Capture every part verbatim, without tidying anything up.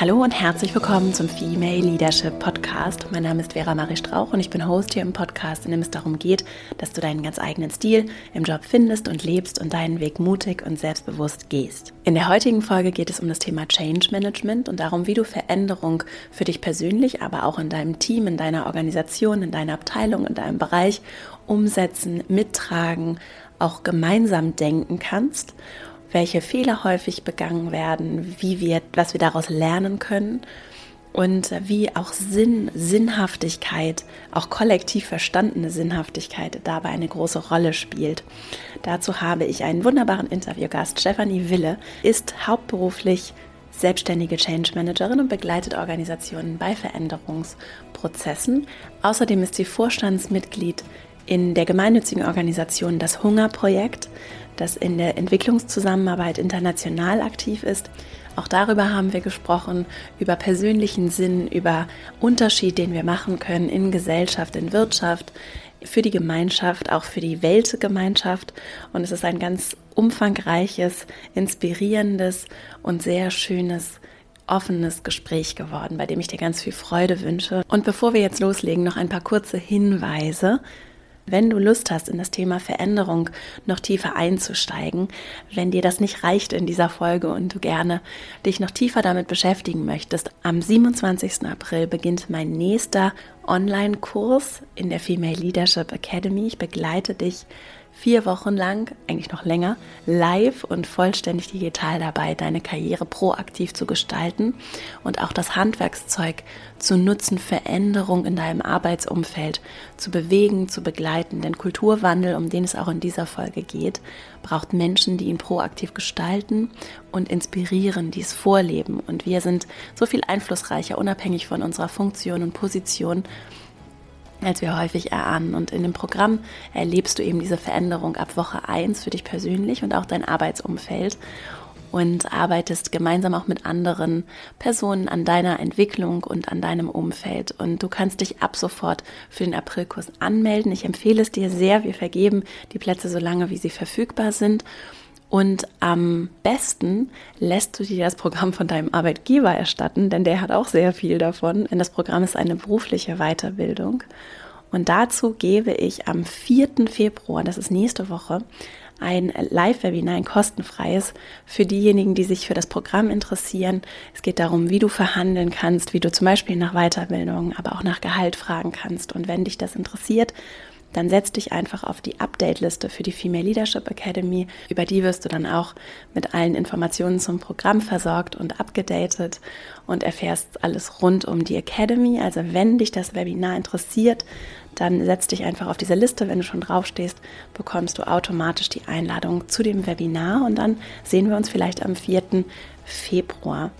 Hallo und herzlich willkommen zum Female Leadership Podcast. Mein Name ist Vera Marie Strauch und ich bin Host hier im Podcast, in dem es darum geht, dass du deinen ganz eigenen Stil im Job findest und lebst und deinen Weg mutig und selbstbewusst gehst. In der heutigen Folge geht es um das Thema Change Management und darum, wie du Veränderung für dich persönlich, aber auch in deinem Team, in deiner Organisation, in deiner Abteilung, in deinem Bereich umsetzen, mittragen, auch gemeinsam denken kannst, welche Fehler häufig begangen werden, wie wir, was wir daraus lernen können und wie auch Sinn, Sinnhaftigkeit, auch kollektiv verstandene Sinnhaftigkeit dabei eine große Rolle spielt. Dazu habe ich einen wunderbaren Interviewgast. Stephanie Wille ist hauptberuflich selbstständige Change Managerin und begleitet Organisationen bei Veränderungsprozessen. Außerdem ist sie Vorstandsmitglied in der gemeinnützigen Organisation Das Hunger Projekt, das in der Entwicklungszusammenarbeit international aktiv ist. Auch darüber haben wir gesprochen, über persönlichen Sinn, über Unterschied, den wir machen können in Gesellschaft, in Wirtschaft, für die Gemeinschaft, auch für die Weltgemeinschaft. Und es ist ein ganz umfangreiches, inspirierendes und sehr schönes, offenes Gespräch geworden, bei dem ich dir ganz viel Freude wünsche. Und bevor wir jetzt loslegen, noch ein paar kurze Hinweise. Wenn du Lust hast, in das Thema Veränderung noch tiefer einzusteigen, wenn dir das nicht reicht in dieser Folge und du gerne dich noch tiefer damit beschäftigen möchtest, am siebenundzwanzigsten April beginnt mein nächster Online-Kurs in der Female Leadership Academy. Ich begleite dich vier Wochen lang, eigentlich noch länger, live und vollständig digital dabei, deine Karriere proaktiv zu gestalten und auch das Handwerkszeug zu nutzen, Veränderung in deinem Arbeitsumfeld zu bewegen, zu begleiten. Denn Kulturwandel, um den es auch in dieser Folge geht, braucht Menschen, die ihn proaktiv gestalten und inspirieren, die es vorleben. Und wir sind so viel einflussreicher, unabhängig von unserer Funktion und Position, als wir häufig erahnen. Und in dem Programm erlebst du eben diese Veränderung ab Woche eins für dich persönlich und auch dein Arbeitsumfeld und arbeitest gemeinsam auch mit anderen Personen an deiner Entwicklung und an deinem Umfeld. Und du kannst dich ab sofort für den Aprilkurs anmelden. Ich empfehle es dir sehr. Wir vergeben die Plätze so lange, wie sie verfügbar sind. Und am besten lässt du dir das Programm von deinem Arbeitgeber erstatten, denn der hat auch sehr viel davon. Denn das Programm ist eine berufliche Weiterbildung. Und dazu gebe ich am vierten Februar, das ist nächste Woche, ein Live-Webinar, ein kostenfreies, für diejenigen, die sich für das Programm interessieren. Es geht darum, wie du verhandeln kannst, wie du zum Beispiel nach Weiterbildung, aber auch nach Gehalt fragen kannst. Und wenn dich das interessiert, dann setz dich einfach auf die Update-Liste für die Female Leadership Academy. Über die wirst du dann auch mit allen Informationen zum Programm versorgt und abgedatet und erfährst alles rund um die Academy. Also wenn dich das Webinar interessiert, dann setz dich einfach auf diese Liste. Wenn du schon draufstehst, bekommst du automatisch die Einladung zu dem Webinar und dann sehen wir uns vielleicht am vierten Februar.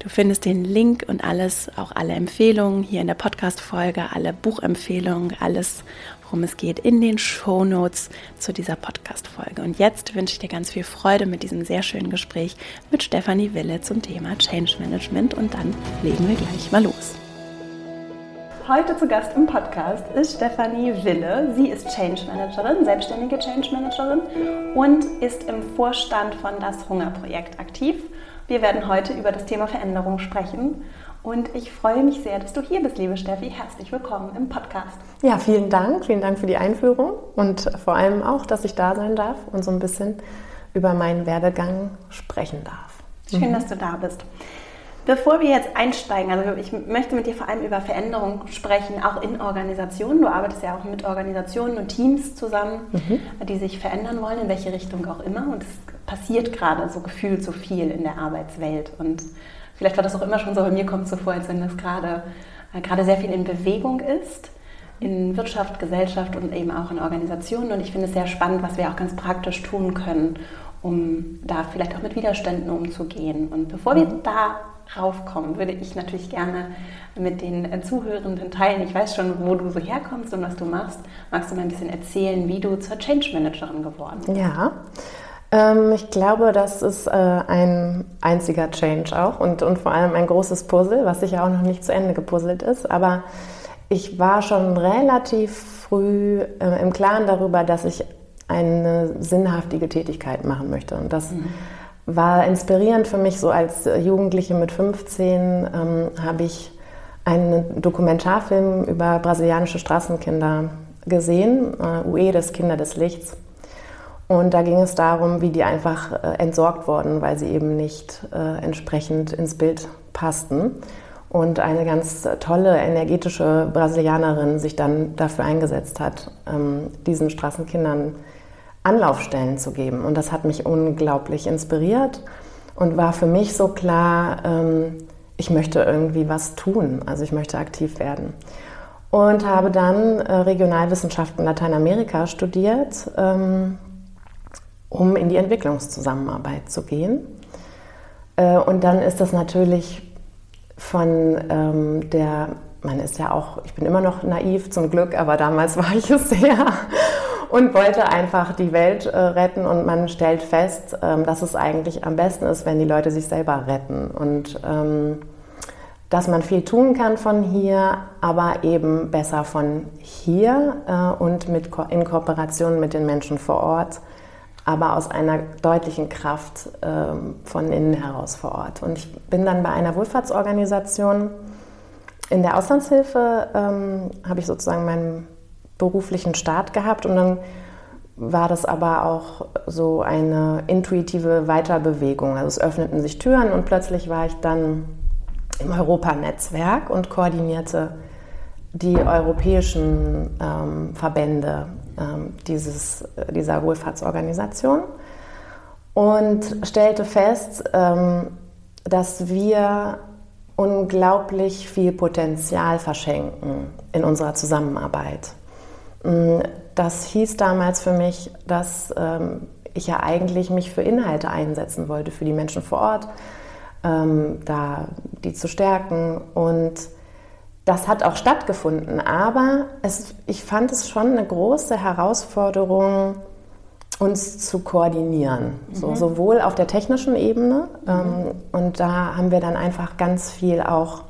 Du findest den Link und alles, auch alle Empfehlungen hier in der Podcast-Folge, alle Buchempfehlungen, alles, worum es geht, in den Shownotes zu dieser Podcast-Folge. Und jetzt wünsche ich dir ganz viel Freude mit diesem sehr schönen Gespräch mit Stephanie Wille zum Thema Change Management und dann legen wir gleich mal los. Heute zu Gast im Podcast ist Stephanie Wille. Sie ist Change Managerin, selbstständige Change Managerin und ist im Vorstand von Das Hunger Projekt aktiv. Wir werden heute über das Thema Veränderung sprechen und ich freue mich sehr, dass du hier bist, liebe Steffi. Herzlich willkommen im Podcast. Ja, vielen Dank. Vielen Dank für die Einführung und vor allem auch, dass ich da sein darf und so ein bisschen über meinen Werdegang sprechen darf. Schön, mhm. dass du da bist. Bevor wir jetzt einsteigen, also ich möchte mit dir vor allem über Veränderung sprechen, auch in Organisationen. Du arbeitest ja auch mit Organisationen und Teams zusammen, mhm. die sich verändern wollen, in welche Richtung auch immer. Und es passiert gerade so gefühlt so viel in der Arbeitswelt. Und vielleicht war das auch immer schon so, bei mir kommt es so vor, als wenn das gerade, gerade sehr viel in Bewegung ist, in Wirtschaft, Gesellschaft und eben auch in Organisationen. Und ich finde es sehr spannend, was wir auch ganz praktisch tun können, um da vielleicht auch mit Widerständen umzugehen. Und bevor wir da raufkommen, würde ich natürlich gerne mit den Zuhörenden teilen. Ich weiß schon, wo du so herkommst und was du machst. Magst du mal ein bisschen erzählen, wie du zur Change Managerin geworden bist? Ja, ähm, ich glaube, das ist äh, ein einziger Change auch und, und vor allem ein großes Puzzle, was sicher auch noch nicht zu Ende gepuzzelt ist. Aber ich war schon relativ früh äh, im Klaren darüber, dass ich eine sinnhaftige Tätigkeit machen möchte. Und das mhm. war inspirierend für mich. So als Jugendliche mit fünfzehn ähm, habe ich einen Dokumentarfilm über brasilianische Straßenkinder gesehen, äh, U E, das Kinder des Lichts. Und da ging es darum, wie die einfach äh, entsorgt wurden, weil sie eben nicht äh, entsprechend ins Bild passten. Und eine ganz tolle, energetische Brasilianerin sich dann dafür eingesetzt hat, ähm, diesen Straßenkindern Anlaufstellen zu geben. Und das hat mich unglaublich inspiriert und war für mich so klar, ähm, ich möchte irgendwie was tun, also ich möchte aktiv werden. Und habe dann äh, Regionalwissenschaften Lateinamerika studiert, ähm, um in die Entwicklungszusammenarbeit zu gehen. Äh, und dann ist das natürlich von ähm, der, man ist ja auch, ich bin immer noch naiv zum Glück, aber damals war ich es sehr und wollte einfach die Welt äh, retten, und man stellt fest, ähm, dass es eigentlich am besten ist, wenn die Leute sich selber retten und ähm, dass man viel tun kann von hier, aber eben besser von hier äh, und mit Ko- in Kooperation mit den Menschen vor Ort, aber aus einer deutlichen Kraft ähm, von innen heraus vor Ort. Und ich bin dann bei einer Wohlfahrtsorganisation in der Auslandshilfe, ähm, habe ich sozusagen meinen beruflichen Start gehabt, und dann war das aber auch so eine intuitive Weiterbewegung. Also es öffneten sich Türen und plötzlich war ich dann im Europanetzwerk und koordinierte die europäischen ähm, Verbände Dieses, dieser Wohlfahrtsorganisation und stellte fest, dass wir unglaublich viel Potenzial verschenken in unserer Zusammenarbeit. Das hieß damals für mich, dass ich ja eigentlich mich für Inhalte einsetzen wollte, für die Menschen vor Ort, da die zu stärken, und das hat auch stattgefunden, aber es, ich fand es schon eine große Herausforderung, uns zu koordinieren, mhm. so, sowohl auf der technischen Ebene, mhm. ähm, und da haben wir dann einfach ganz viel auch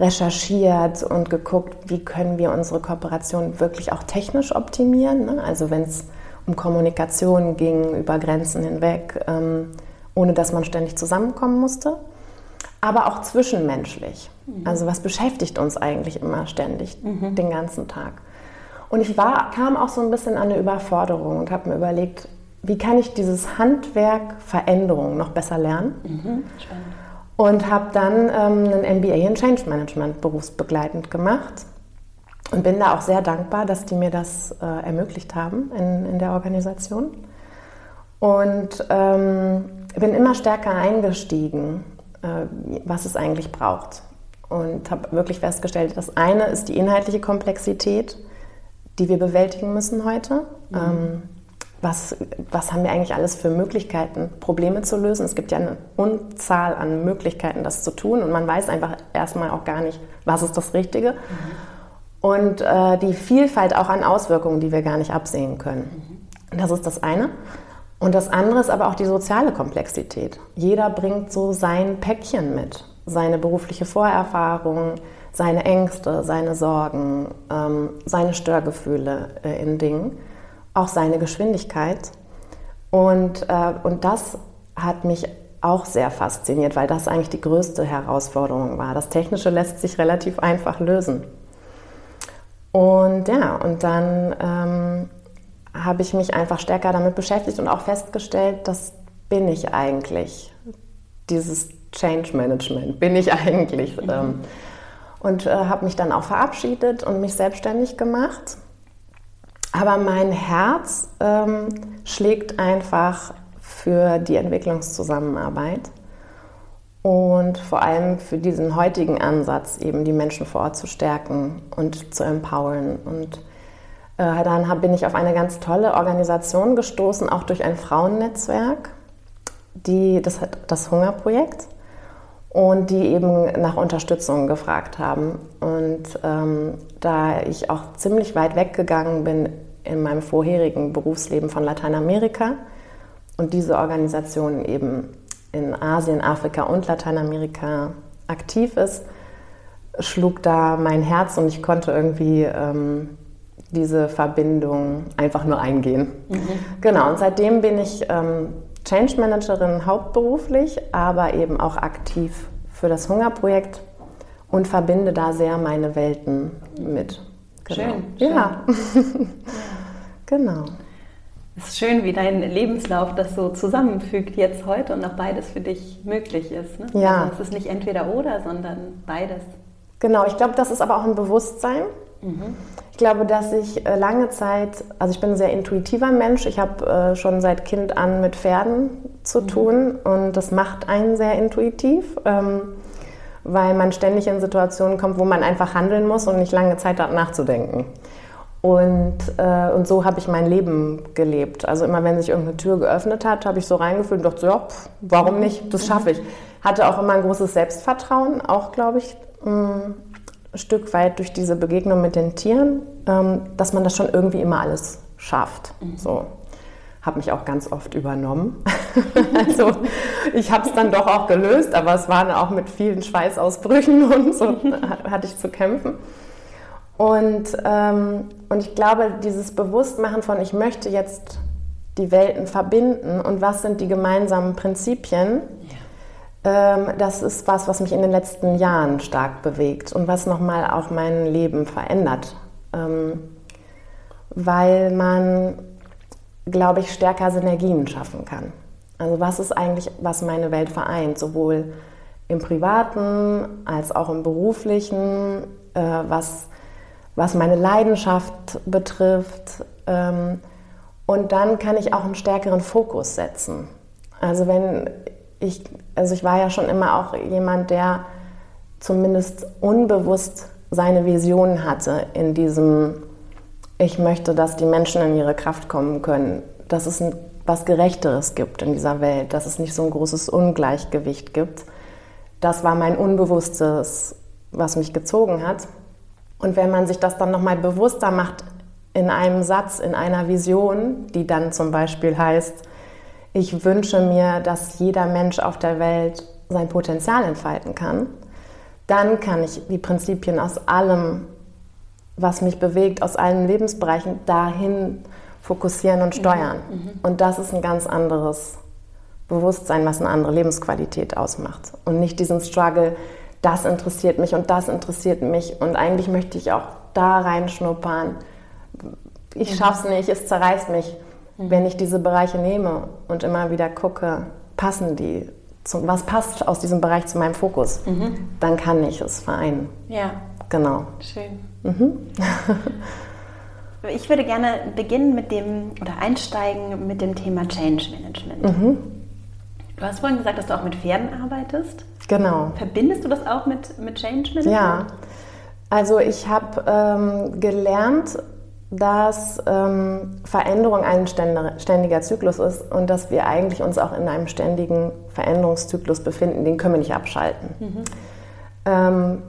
recherchiert und geguckt, wie können wir unsere Kooperation wirklich auch technisch optimieren, ne? Also wenn es um Kommunikation ging, über Grenzen hinweg, ähm, ohne dass man ständig zusammenkommen musste. Aber auch zwischenmenschlich. Also was beschäftigt uns eigentlich immer ständig, mhm. den ganzen Tag? Und ich war, kam auch so ein bisschen an eine Überforderung und habe mir überlegt, wie kann ich dieses Handwerk Veränderung noch besser lernen? Mhm. Und habe dann ähm, ein M B A in Change Management berufsbegleitend gemacht und bin da auch sehr dankbar, dass die mir das äh, ermöglicht haben in, in der Organisation. Und ähm, bin immer stärker eingestiegen, was es eigentlich braucht. Und habe wirklich festgestellt, das eine ist die inhaltliche Komplexität, die wir bewältigen müssen heute. Mhm. Ähm, was, was haben wir eigentlich alles für Möglichkeiten, Probleme zu lösen? Es gibt ja eine Unzahl an Möglichkeiten, das zu tun, und man weiß einfach erstmal auch gar nicht, was ist das Richtige. Mhm. Und äh, die Vielfalt auch an Auswirkungen, die wir gar nicht absehen können. Mhm. Das ist das eine. Und das andere ist aber auch die soziale Komplexität. Jeder bringt so sein Päckchen mit, seine berufliche Vorerfahrung, seine Ängste, seine Sorgen, ähm, seine Störgefühle äh, in Dingen, auch seine Geschwindigkeit. Und, äh, und das hat mich auch sehr fasziniert, weil das eigentlich die größte Herausforderung war. Das Technische lässt sich relativ einfach lösen. Und ja, und dann Ähm, habe ich mich einfach stärker damit beschäftigt und auch festgestellt, das bin ich eigentlich, dieses Change Management bin ich eigentlich. Mhm. Und äh, habe mich dann auch verabschiedet und mich selbstständig gemacht. Aber mein Herz ähm, schlägt einfach für die Entwicklungszusammenarbeit und vor allem für diesen heutigen Ansatz, eben die Menschen vor Ort zu stärken und zu empowern. Und dann bin ich auf eine ganz tolle Organisation gestoßen, auch durch ein Frauennetzwerk, die, das, das Hunger Projekt, und die eben nach Unterstützung gefragt haben. Und ähm, da ich auch ziemlich weit weggegangen bin in meinem vorherigen Berufsleben von Lateinamerika und diese Organisation eben in Asien, Afrika und Lateinamerika aktiv ist, schlug da mein Herz und ich konnte irgendwie Ähm, diese Verbindung einfach nur eingehen. Mhm. Genau, und seitdem bin ich ähm, Change Managerin hauptberuflich, aber eben auch aktiv für das Hungerprojekt und verbinde da sehr meine Welten mit. Genau. Schön. Ja, schön. Genau. Es ist schön, wie dein Lebenslauf das so zusammenfügt jetzt heute und auch beides für dich möglich ist. Ne? Ja. Also es ist nicht entweder oder, sondern beides. Genau, ich glaube, das ist aber auch ein Bewusstsein. Mhm. Ich glaube, dass ich lange Zeit, also ich bin ein sehr intuitiver Mensch, ich habe äh, schon seit Kind an mit Pferden zu mhm. tun und das macht einen sehr intuitiv, ähm, weil man ständig in Situationen kommt, wo man einfach handeln muss und nicht lange Zeit hat, nachzudenken. Und, äh, und so habe ich mein Leben gelebt. Also immer, wenn sich irgendeine Tür geöffnet hat, habe ich so reingefühlt und dachte, ja, pff, warum nicht, das schaffe ich. Hatte auch immer ein großes Selbstvertrauen, auch, glaube ich, ein Stück weit durch diese Begegnung mit den Tieren, ähm, dass man das schon irgendwie immer alles schafft. Mhm. So. Habe mich auch ganz oft übernommen. Also ich habe es dann doch auch gelöst, aber es waren auch mit vielen Schweißausbrüchen und so hatte ich zu kämpfen. Und, ähm, und ich glaube, dieses Bewusstmachen von, ich möchte jetzt die Welten verbinden und was sind die gemeinsamen Prinzipien, ja. ähm, das ist was, was mich in den letzten Jahren stark bewegt und was nochmal auch mein Leben verändert. Ähm, weil man, glaube ich, stärker Synergien schaffen kann. Also was ist eigentlich, was meine Welt vereint, sowohl im Privaten als auch im Beruflichen, äh, was... was meine Leidenschaft betrifft. Und dann kann ich auch einen stärkeren Fokus setzen. Also wenn ich, also ich war ja schon immer auch jemand, der zumindest unbewusst seine Vision hatte in diesem, ich möchte, dass die Menschen in ihre Kraft kommen können, dass es was Gerechteres gibt in dieser Welt, dass es nicht so ein großes Ungleichgewicht gibt. Das war mein Unbewusstes, was mich gezogen hat. Und wenn man sich das dann nochmal bewusster macht in einem Satz, in einer Vision, die dann zum Beispiel heißt, ich wünsche mir, dass jeder Mensch auf der Welt sein Potenzial entfalten kann, dann kann ich die Prinzipien aus allem, was mich bewegt, aus allen Lebensbereichen, dahin fokussieren und steuern. Mhm. Mhm. Und das ist ein ganz anderes Bewusstsein, was eine andere Lebensqualität ausmacht. Und nicht diesen Struggle, das interessiert mich und das interessiert mich und eigentlich möchte ich auch da reinschnuppern. Ich schaff's nicht, es zerreißt mich. Wenn ich diese Bereiche nehme und immer wieder gucke, passen die, zum, was passt aus diesem Bereich zu meinem Fokus, mhm. dann kann ich es vereinen. Ja. Genau. Schön. Mhm. Ich würde gerne beginnen mit dem, oder einsteigen mit dem Thema Change Management. Mhm. Du hast vorhin gesagt, dass du auch mit Pferden arbeitest. Genau. Verbindest du das auch mit, mit Change Management? Ja, also ich habe ähm, gelernt, dass ähm, Veränderung ein ständiger Zyklus ist und dass wir eigentlich uns auch in einem ständigen Veränderungszyklus befinden, den können wir nicht abschalten. Mhm. Ähm,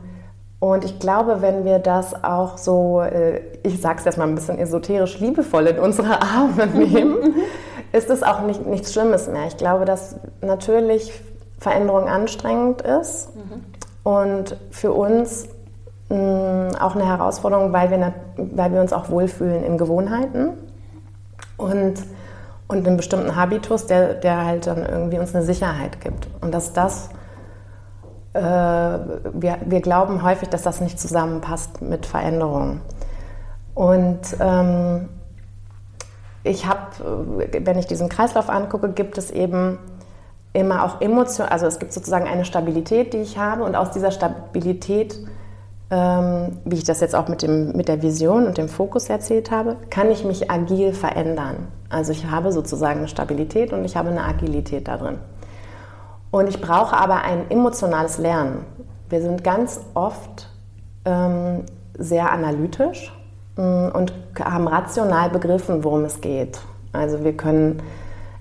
und ich glaube, wenn wir das auch so, äh, ich sage es jetzt mal ein bisschen esoterisch, liebevoll in unsere Arme nehmen, ist es auch nicht, nichts Schlimmes mehr. Ich glaube, dass natürlich Veränderung anstrengend ist mhm. und für uns mh, auch eine Herausforderung, weil wir, weil wir uns auch wohlfühlen in Gewohnheiten und, und einem bestimmten Habitus, der, der halt dann irgendwie uns eine Sicherheit gibt. Und dass das, äh, wir, wir glauben häufig, dass das nicht zusammenpasst mit Veränderung. Und ähm, ich habe, wenn ich diesen Kreislauf angucke, gibt es eben immer auch Emotionen, also es gibt sozusagen eine Stabilität, die ich habe und aus dieser Stabilität, ähm, wie ich das jetzt auch mit, dem, mit der Vision und dem Fokus erzählt habe, kann ich mich agil verändern. Also ich habe sozusagen eine Stabilität und ich habe eine Agilität da drin. Und ich brauche aber ein emotionales Lernen. Wir sind ganz oft ähm, sehr analytisch und haben rational begriffen, worum es geht. Also wir können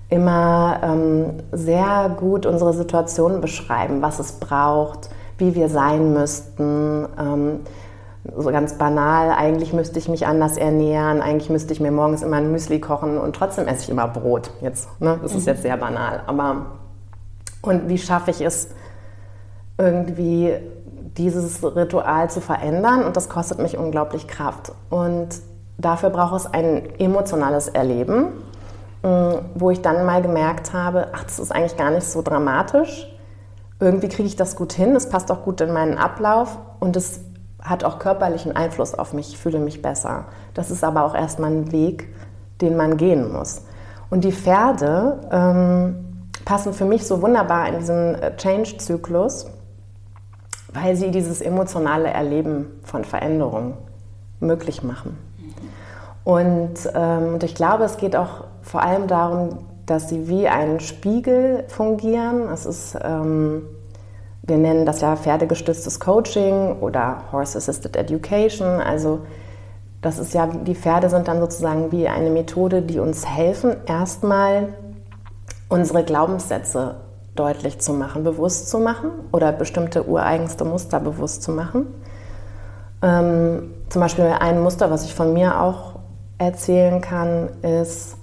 immer ähm, sehr gut unsere Situation beschreiben, was es braucht, wie wir sein müssten. Ähm, so ganz banal, eigentlich müsste ich mich anders ernähren, eigentlich müsste ich mir morgens immer ein Müsli kochen und trotzdem esse ich immer Brot. Jetzt, ne? Das ist jetzt sehr banal. Aber, und wie schaffe ich es irgendwie, dieses Ritual zu verändern, und das kostet mich unglaublich Kraft. Und dafür braucht es ein emotionales Erleben, wo ich dann mal gemerkt habe, ach, das ist eigentlich gar nicht so dramatisch. Irgendwie kriege ich das gut hin, es passt auch gut in meinen Ablauf und es hat auch körperlichen Einfluss auf mich, ich fühle mich besser. Das ist aber auch erstmal ein Weg, den man gehen muss. Und die Pferde ähm, passen für mich so wunderbar in diesen Change-Zyklus, weil sie dieses emotionale Erleben von Veränderung möglich machen. Und, ähm, und ich glaube, es geht auch vor allem darum, dass sie wie ein Spiegel fungieren. Es ist, ähm, wir nennen das ja pferdegestütztes Coaching oder Horse-Assisted Education. Also das ist ja, die Pferde sind dann sozusagen wie eine Methode, die uns helfen, erstmal unsere Glaubenssätze deutlich zu machen, bewusst zu machen oder bestimmte ureigenste Muster bewusst zu machen. Ähm, zum Beispiel ein Muster, was ich von mir auch erzählen kann, ist,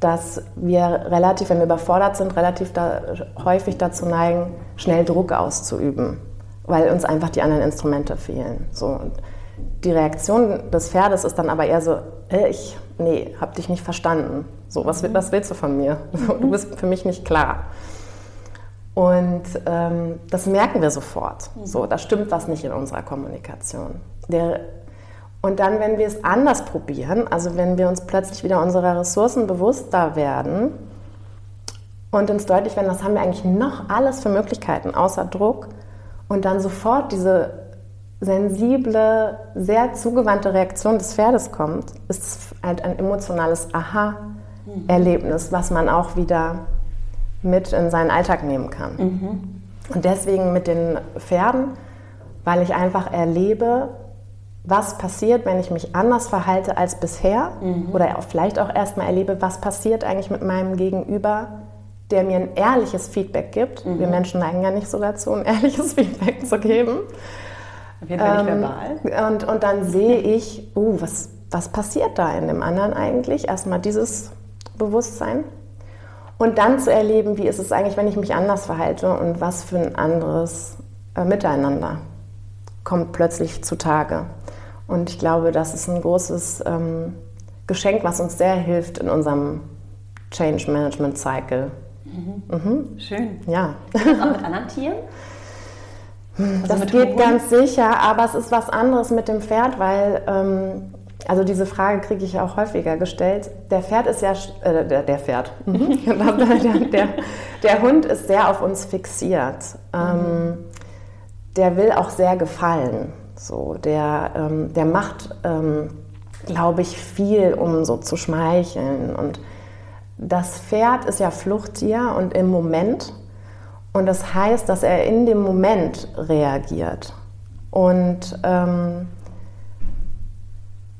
dass wir relativ, wenn wir überfordert sind, relativ da, häufig dazu neigen, schnell Druck auszuüben, weil uns einfach die anderen Instrumente fehlen. So, und die Reaktion des Pferdes ist dann aber eher so, äh, ich, nee, hab dich nicht verstanden. So, was, was willst du von mir? Du bist für mich nicht klar. Und ähm, das merken wir sofort. So, da stimmt was nicht in unserer Kommunikation. Der Und dann, wenn wir es anders probieren, also wenn wir uns plötzlich wieder unserer Ressourcen bewusster werden und uns deutlich werden, was haben wir eigentlich noch alles für Möglichkeiten außer Druck und dann sofort diese sensible, sehr zugewandte Reaktion des Pferdes kommt, ist es halt ein emotionales Aha-Erlebnis, was man auch wieder mit in seinen Alltag nehmen kann. Mhm. Und deswegen mit den Pferden, weil ich einfach erlebe, was passiert, wenn ich mich anders verhalte als bisher? Mhm. Oder auch vielleicht auch erstmal erlebe, was passiert eigentlich mit meinem Gegenüber, der mir ein ehrliches Feedback gibt. Mhm. Wir Menschen neigen ja nicht so dazu, ein ehrliches Feedback zu geben. Auf jeden Fall ähm, nicht verbal. Und, und dann sehe ich, uh, was, was passiert da in dem anderen eigentlich? Erstmal dieses Bewusstsein. Und dann zu erleben, wie ist es eigentlich, wenn ich mich anders verhalte und was für ein anderes äh, Miteinander kommt plötzlich zutage. Und ich glaube, das ist ein großes ähm, Geschenk, was uns sehr hilft in unserem Change-Management-Cycle. Mhm. Mhm. Schön. Ja. Ist das auch mit anderen Tieren? Also das geht Hunden? Ganz sicher, aber es ist was anderes mit dem Pferd, weil, ähm, also diese Frage kriege ich auch häufiger gestellt. Der Pferd ist ja, äh, der, der Pferd, mhm. der, der, der Hund ist sehr auf uns fixiert. Mhm. Ähm, der will auch sehr gefallen. So, der, ähm, der macht, ähm, glaube ich, viel, um so zu schmeicheln. Und das Pferd ist ja Fluchttier und im Moment. Und das heißt, dass er in dem Moment reagiert. Und, ähm,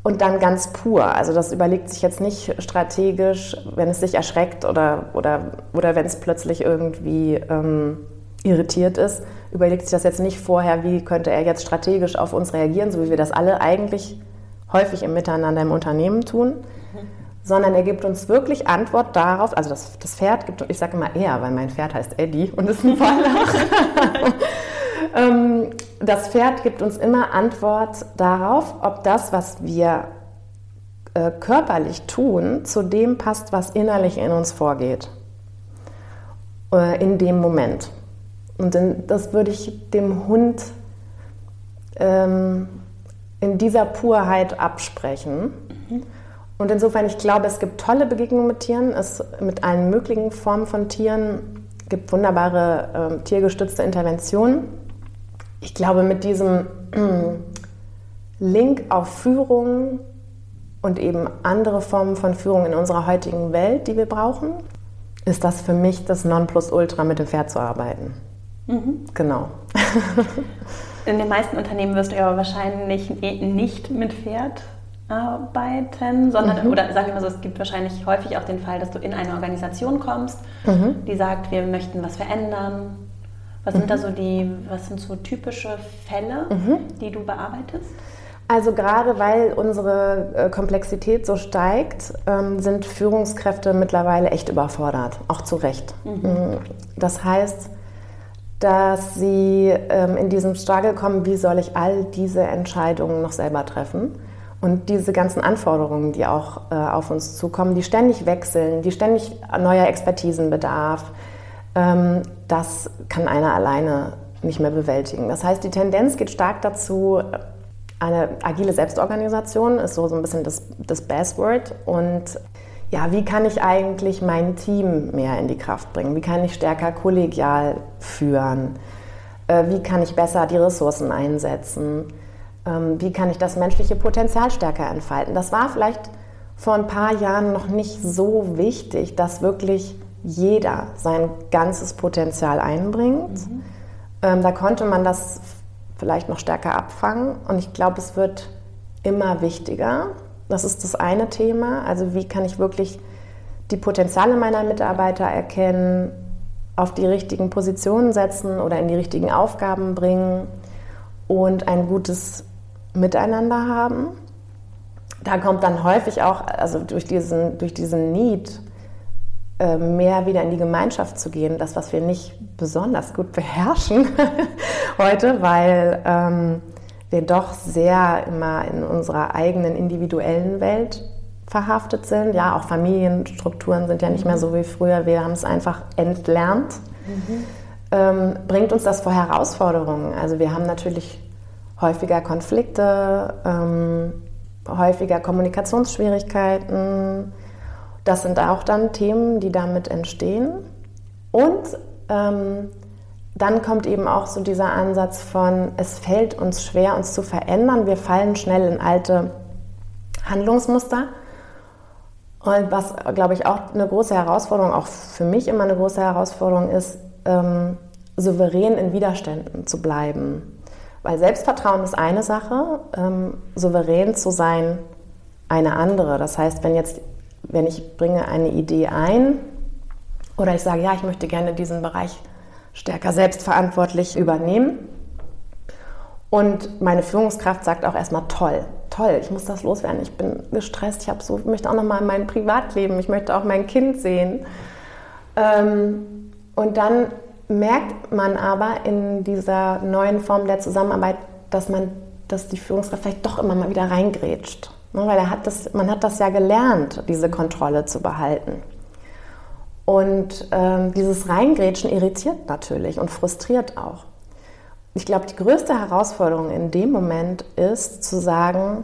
und dann ganz pur. Also das überlegt sich jetzt nicht strategisch, wenn es sich erschreckt oder, oder, oder wenn es plötzlich irgendwie Ähm, irritiert ist, überlegt sich das jetzt nicht vorher, wie könnte er jetzt strategisch auf uns reagieren, so wie wir das alle eigentlich häufig im Miteinander im Unternehmen tun, mhm. sondern er gibt uns wirklich Antwort darauf, also das, das Pferd gibt, ich sage immer er, weil mein Pferd heißt Eddie und ist ein Wallach. Das Pferd gibt uns immer Antwort darauf, ob das, was wir äh, körperlich tun, zu dem passt, was innerlich in uns vorgeht. Äh, in dem Moment. Und das würde ich dem Hund ähm, in dieser Purheit absprechen. Mhm. Und insofern, ich glaube, es gibt tolle Begegnungen mit Tieren. Es mit allen möglichen Formen von Tieren gibt wunderbare ähm, tiergestützte Interventionen. Ich glaube, mit diesem äh, Link auf Führung und eben andere Formen von Führung in unserer heutigen Welt, die wir brauchen, ist das für mich das Nonplusultra, mit dem Pferd zu arbeiten. Mhm. Genau. In den meisten Unternehmen wirst du aber wahrscheinlich nicht mit Pferd arbeiten, sondern, mhm. oder sagen wir mal so, es gibt wahrscheinlich häufig auch den Fall, dass du in eine Organisation kommst, mhm. die sagt, wir möchten was verändern. Was mhm. sind da so die, was sind so typische Fälle, mhm. die du bearbeitest? Also gerade weil unsere Komplexität so steigt, sind Führungskräfte mittlerweile echt überfordert, auch zu Recht. Mhm. Das heißt, dass sie ähm, in diesem Struggle kommen, wie soll ich all diese Entscheidungen noch selber treffen? Und diese ganzen Anforderungen, die auch äh, auf uns zukommen, die ständig wechseln, die ständig neuer Expertisen bedarf, ähm, das kann einer alleine nicht mehr bewältigen. Das heißt, die Tendenz geht stark dazu, eine agile Selbstorganisation ist so, so ein bisschen das, das Buzzword. Und ja, wie kann ich eigentlich mein Team mehr in die Kraft bringen? Wie kann ich stärker kollegial führen? Äh, wie kann ich besser die Ressourcen einsetzen? Wie kann ich das menschliche Potenzial stärker entfalten? Das war vielleicht vor ein paar Jahren noch nicht so wichtig, dass wirklich jeder sein ganzes Potenzial einbringt. Mhm. Ähm, da konnte man das vielleicht noch stärker abfangen. Und ich glaube, es wird immer wichtiger. Das ist das eine Thema. Also wie kann ich wirklich die Potenziale meiner Mitarbeiter erkennen, auf die richtigen Positionen setzen oder in die richtigen Aufgaben bringen und ein gutes Miteinander haben. Da kommt dann häufig auch, also durch diesen, durch diesen Need, mehr wieder in die Gemeinschaft zu gehen, das, was wir nicht besonders gut beherrschen heute, weil ähm, wir doch sehr immer in unserer eigenen individuellen Welt verhaftet sind. Ja, auch Familienstrukturen sind ja nicht mehr so wie früher. Wir haben es einfach entlernt. Mhm. Ähm, bringt uns das vor Herausforderungen. Also wir haben natürlich häufiger Konflikte, ähm, häufiger Kommunikationsschwierigkeiten. Das sind auch dann Themen, die damit entstehen. Und ähm, dann kommt eben auch so dieser Ansatz von, es fällt uns schwer, uns zu verändern. Wir fallen schnell in alte Handlungsmuster. Und was, glaube ich, auch eine große Herausforderung, auch für mich immer eine große Herausforderung ist, Ähm, souverän in Widerständen zu bleiben. Weil Selbstvertrauen ist eine Sache, ähm, souverän zu sein eine andere. Das heißt, wenn jetzt, wenn ich bringe eine Idee ein oder ich sage, ja, ich möchte gerne diesen Bereich stärker selbstverantwortlich übernehmen und meine Führungskraft sagt auch erstmal, toll, toll, ich muss das loswerden, ich bin gestresst, ich habe so, möchte auch nochmal mein Privatleben, ich möchte auch mein Kind sehen. Ähm, Und dann merkt man aber in dieser neuen Form der Zusammenarbeit, dass man, dass die Führungskraft vielleicht doch immer mal wieder reingrätscht. Weil er hat das, man hat das ja gelernt, diese Kontrolle zu behalten. Und ähm, dieses Reingrätschen irritiert natürlich und frustriert auch. Ich glaube, die größte Herausforderung in dem Moment ist, zu sagen,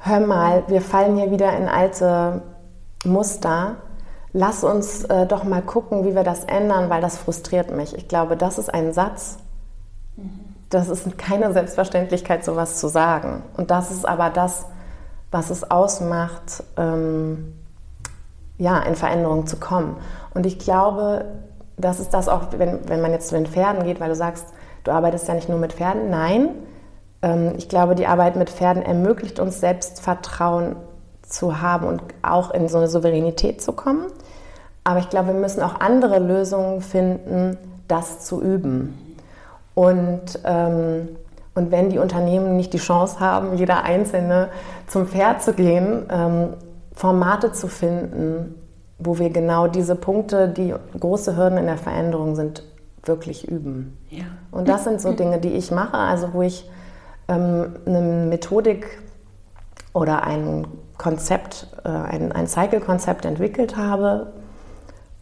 hör mal, wir fallen hier wieder in alte Muster, lass uns äh, doch mal gucken, wie wir das ändern, weil das frustriert mich. Ich glaube, das ist ein Satz. Das ist keine Selbstverständlichkeit, sowas zu sagen. Und das ist aber das, was es ausmacht, ähm, ja, in Veränderung zu kommen. Und ich glaube, das ist das auch, wenn, wenn man jetzt zu den Pferden geht, weil du sagst, du arbeitest ja nicht nur mit Pferden. Nein, ähm, ich glaube, die Arbeit mit Pferden ermöglicht uns Selbstvertrauen zu haben und auch in so eine Souveränität zu kommen. Aber ich glaube, wir müssen auch andere Lösungen finden, das zu üben. Und, ähm, und wenn die Unternehmen nicht die Chance haben, jeder Einzelne zum Pferd zu gehen, ähm, Formate zu finden, wo wir genau diese Punkte, die große Hürden in der Veränderung sind, wirklich üben. Ja. Und das sind so Dinge, die ich mache, also wo ich ähm, eine Methodik oder ein Konzept, äh, ein, ein Cycle-Konzept entwickelt habe,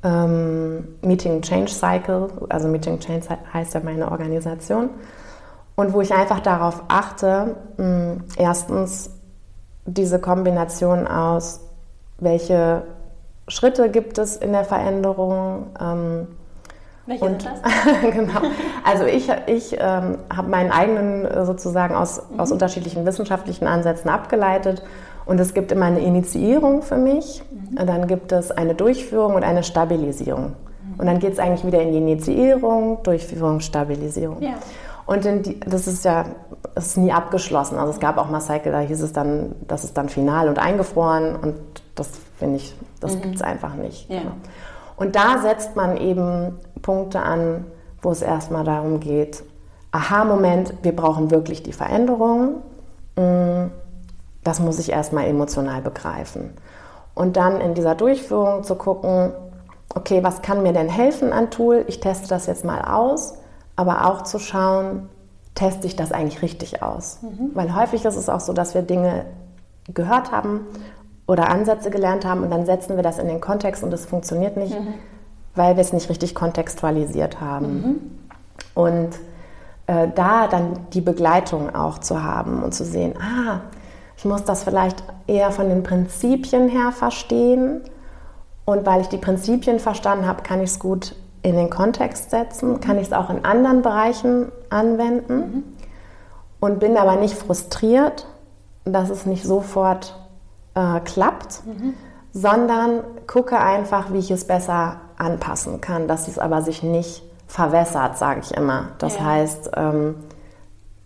ähm, Meeting Change Cycle, also Meeting Change heißt ja meine Organisation, und wo ich einfach darauf achte, mh, erstens diese Kombination aus, welche Schritte gibt es in der Veränderung. Ähm, welche und, sind das? Genau. Also ich, ich ähm, habe meinen eigenen sozusagen aus, mhm. aus unterschiedlichen wissenschaftlichen Ansätzen abgeleitet. Und es gibt immer eine Initiierung für mich, mhm. dann gibt es eine Durchführung und eine Stabilisierung. Mhm. Und dann geht es eigentlich wieder in die Initiierung, Durchführung, Stabilisierung. Ja. Und in die, das ist ja das ist nie abgeschlossen. Also es gab auch mal Cycle, da hieß es dann, das ist dann final und eingefroren. Und das finde ich, das mhm. gibt es einfach nicht. Ja. Genau. Und da setzt man eben Punkte an, wo es erstmal darum geht, aha, Moment, wir brauchen wirklich die Veränderung. Mhm. Das muss ich erstmal emotional begreifen. Und dann in dieser Durchführung zu gucken, okay, was kann mir denn helfen an Tool? Ich teste das jetzt mal aus, aber auch zu schauen, teste ich das eigentlich richtig aus? Mhm. Weil häufig ist es auch so, dass wir Dinge gehört haben oder Ansätze gelernt haben und dann setzen wir das in den Kontext und es funktioniert nicht, mhm. weil wir es nicht richtig kontextualisiert haben. Mhm. Und äh, da dann die Begleitung auch zu haben und zu sehen, ah, ich muss das vielleicht eher von den Prinzipien her verstehen und weil ich die Prinzipien verstanden habe, kann ich es gut in den Kontext setzen, kann ich es auch in anderen Bereichen anwenden mhm. und bin aber nicht frustriert, dass es nicht sofort äh, klappt, mhm. sondern gucke einfach, wie ich es besser anpassen kann, dass es aber sich nicht verwässert, sage ich immer. Das ja. heißt, ähm,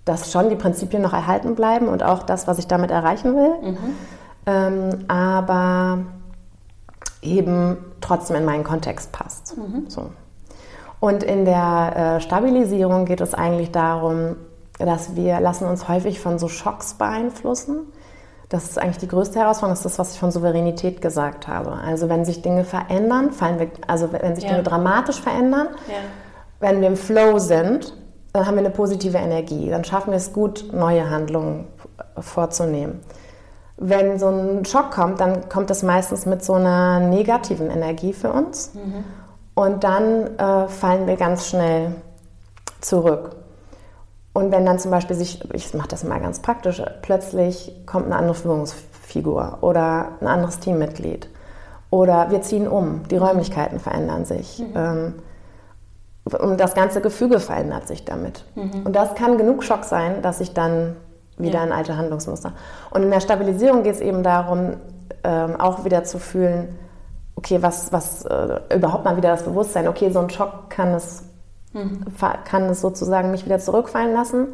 dass schon die Prinzipien noch erhalten bleiben und auch das, was ich damit erreichen will, mhm. ähm, aber eben trotzdem in meinen Kontext passt. Mhm. So. Und in der äh, Stabilisierung geht es eigentlich darum, dass wir lassen uns häufig von so Schocks beeinflussen. Das ist eigentlich die größte Herausforderung, das ist das, was ich von Souveränität gesagt habe. Also wenn sich Dinge verändern, fallen wir, also wenn sich ja. Dinge dramatisch verändern, ja. wenn wir im Flow sind, dann haben wir eine positive Energie. Dann schaffen wir es gut, neue Handlungen vorzunehmen. Wenn so ein Schock kommt, dann kommt das meistens mit so einer negativen Energie für uns. Mhm. Und dann äh, fallen wir ganz schnell zurück. Und wenn dann zum Beispiel sich, ich mache das mal ganz praktisch, plötzlich kommt eine andere Führungsfigur oder ein anderes Teammitglied oder wir ziehen um, die Räumlichkeiten verändern sich mhm. und das ganze Gefüge verändert sich damit. Mhm. Und das kann genug Schock sein, dass ich dann wieder ja. in alte Handlungsmuster. Und in der Stabilisierung geht es eben darum, auch wieder zu fühlen, okay, was, was überhaupt mal wieder das Bewusstsein, okay, so ein Schock kann es kann es sozusagen mich wieder zurückfallen lassen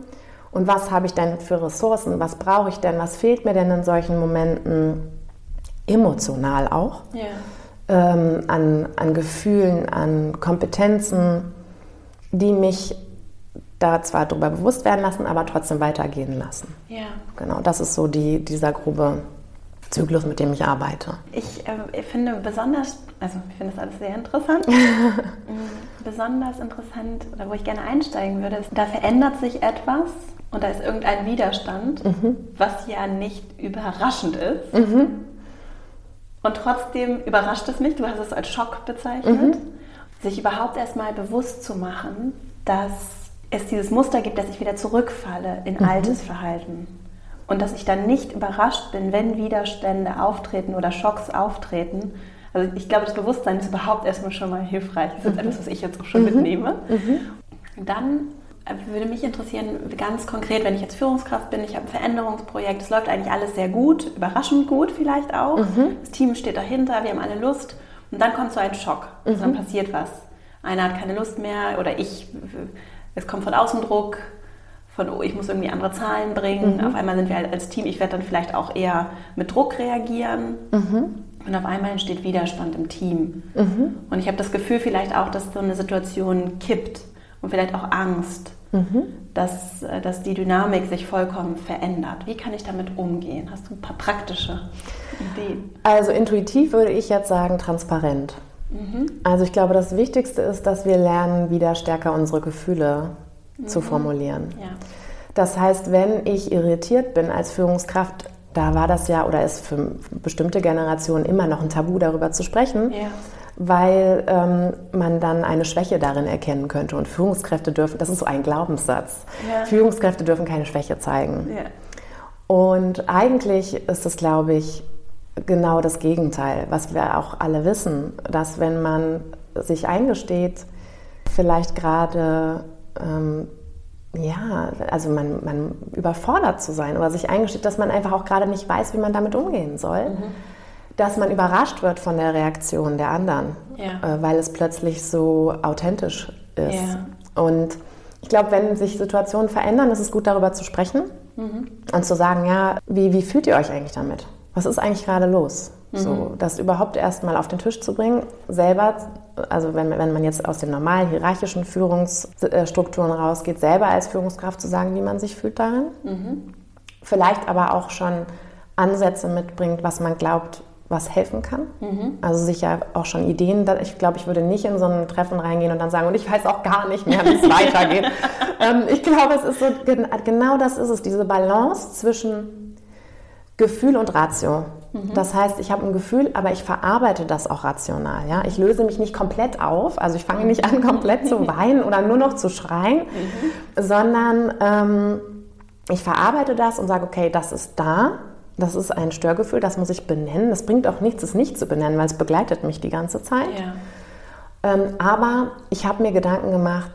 und was habe ich denn für Ressourcen, was brauche ich denn, was fehlt mir denn in solchen Momenten emotional auch ja. ähm, an, an Gefühlen, an Kompetenzen, die mich da zwar darüber bewusst werden lassen, aber trotzdem weitergehen lassen. Ja. Genau, das ist so die, dieser grobe Zyklus, mit dem ich arbeite. Ich, äh, ich finde besonders, also ich finde das alles sehr interessant. Besonders interessant, oder wo ich gerne einsteigen würde, ist, da verändert sich etwas und da ist irgendein Widerstand, mhm. was ja nicht überraschend ist. Mhm. Und trotzdem überrascht es mich, du hast es als Schock bezeichnet, mhm. sich überhaupt erstmal bewusst zu machen, dass es dieses Muster gibt, dass ich wieder zurückfalle in mhm. altes Verhalten. Und dass ich dann nicht überrascht bin, wenn Widerstände auftreten oder Schocks auftreten. Also ich glaube, das Bewusstsein ist überhaupt erstmal schon mal hilfreich. Das ist mhm. etwas, was ich jetzt auch schon mhm. mitnehme. Mhm. Dann würde mich interessieren, ganz konkret, wenn ich jetzt Führungskraft bin, ich habe ein Veränderungsprojekt, es läuft eigentlich alles sehr gut, überraschend gut vielleicht auch. Mhm. Das Team steht dahinter, wir haben alle Lust. Und dann kommt so ein Schock. Mhm. Und dann passiert was. Einer hat keine Lust mehr oder ich, es kommt von außen Druck. Von, oh, ich muss irgendwie andere Zahlen bringen. Mhm. Auf einmal sind wir halt als Team, ich werde dann vielleicht auch eher mit Druck reagieren. Mhm. Und auf einmal entsteht Widerstand im Team. Mhm. Und ich habe das Gefühl vielleicht auch, dass so eine Situation kippt und vielleicht auch Angst, mhm. dass, dass die Dynamik sich vollkommen verändert. Wie kann ich damit umgehen? Hast du ein paar praktische Ideen? Also intuitiv würde ich jetzt sagen, transparent. Mhm. Also ich glaube, das Wichtigste ist, dass wir lernen, wieder stärker unsere Gefühle zu formulieren. Ja. Das heißt, wenn ich irritiert bin als Führungskraft, da war das ja oder ist für bestimmte Generationen immer noch ein Tabu, darüber zu sprechen, ja. weil ähm, man dann eine Schwäche darin erkennen könnte. Und Führungskräfte dürfen, das ist so ein Glaubenssatz, ja. Führungskräfte dürfen keine Schwäche zeigen. Ja. Und eigentlich ist es, glaube ich, genau das Gegenteil, was wir auch alle wissen, dass wenn man sich eingesteht, vielleicht gerade Ähm, ja, also man, man überfordert zu sein oder sich eingesteht, dass man einfach auch gerade nicht weiß, wie man damit umgehen soll, mhm. dass man überrascht wird von der Reaktion der anderen, ja. äh, weil es plötzlich so authentisch ist. Ja. Und ich glaube, wenn sich Situationen verändern, ist es gut, darüber zu sprechen mhm. und zu sagen, ja, wie, wie fühlt ihr euch eigentlich damit? Was ist eigentlich gerade los? Mhm. So, das überhaupt erst mal auf den Tisch zu bringen, selber, also wenn, wenn man jetzt aus den normalen hierarchischen Führungsstrukturen rausgeht, selber als Führungskraft zu sagen, wie man sich fühlt darin. Mhm. Vielleicht aber auch schon Ansätze mitbringt, was man glaubt, was helfen kann. Mhm. Also sicher auch schon Ideen. Ich glaube, ich würde nicht in so ein Treffen reingehen und dann sagen, und ich weiß auch gar nicht mehr, wie es weitergeht. Ähm, ich glaube, es ist so, genau das ist es, diese Balance zwischen Gefühl und Ratio. Mhm. Das heißt, ich habe ein Gefühl, aber ich verarbeite das auch rational. Ja? Ich löse mich nicht komplett auf, also ich fange nicht an, komplett zu weinen oder nur noch zu schreien, mhm. sondern ähm, ich verarbeite das und sage, okay, das ist da, das ist ein Störgefühl, das muss ich benennen. Das bringt auch nichts, es nicht zu benennen, weil es begleitet mich die ganze Zeit. Ja. Ähm, aber ich habe mir Gedanken gemacht,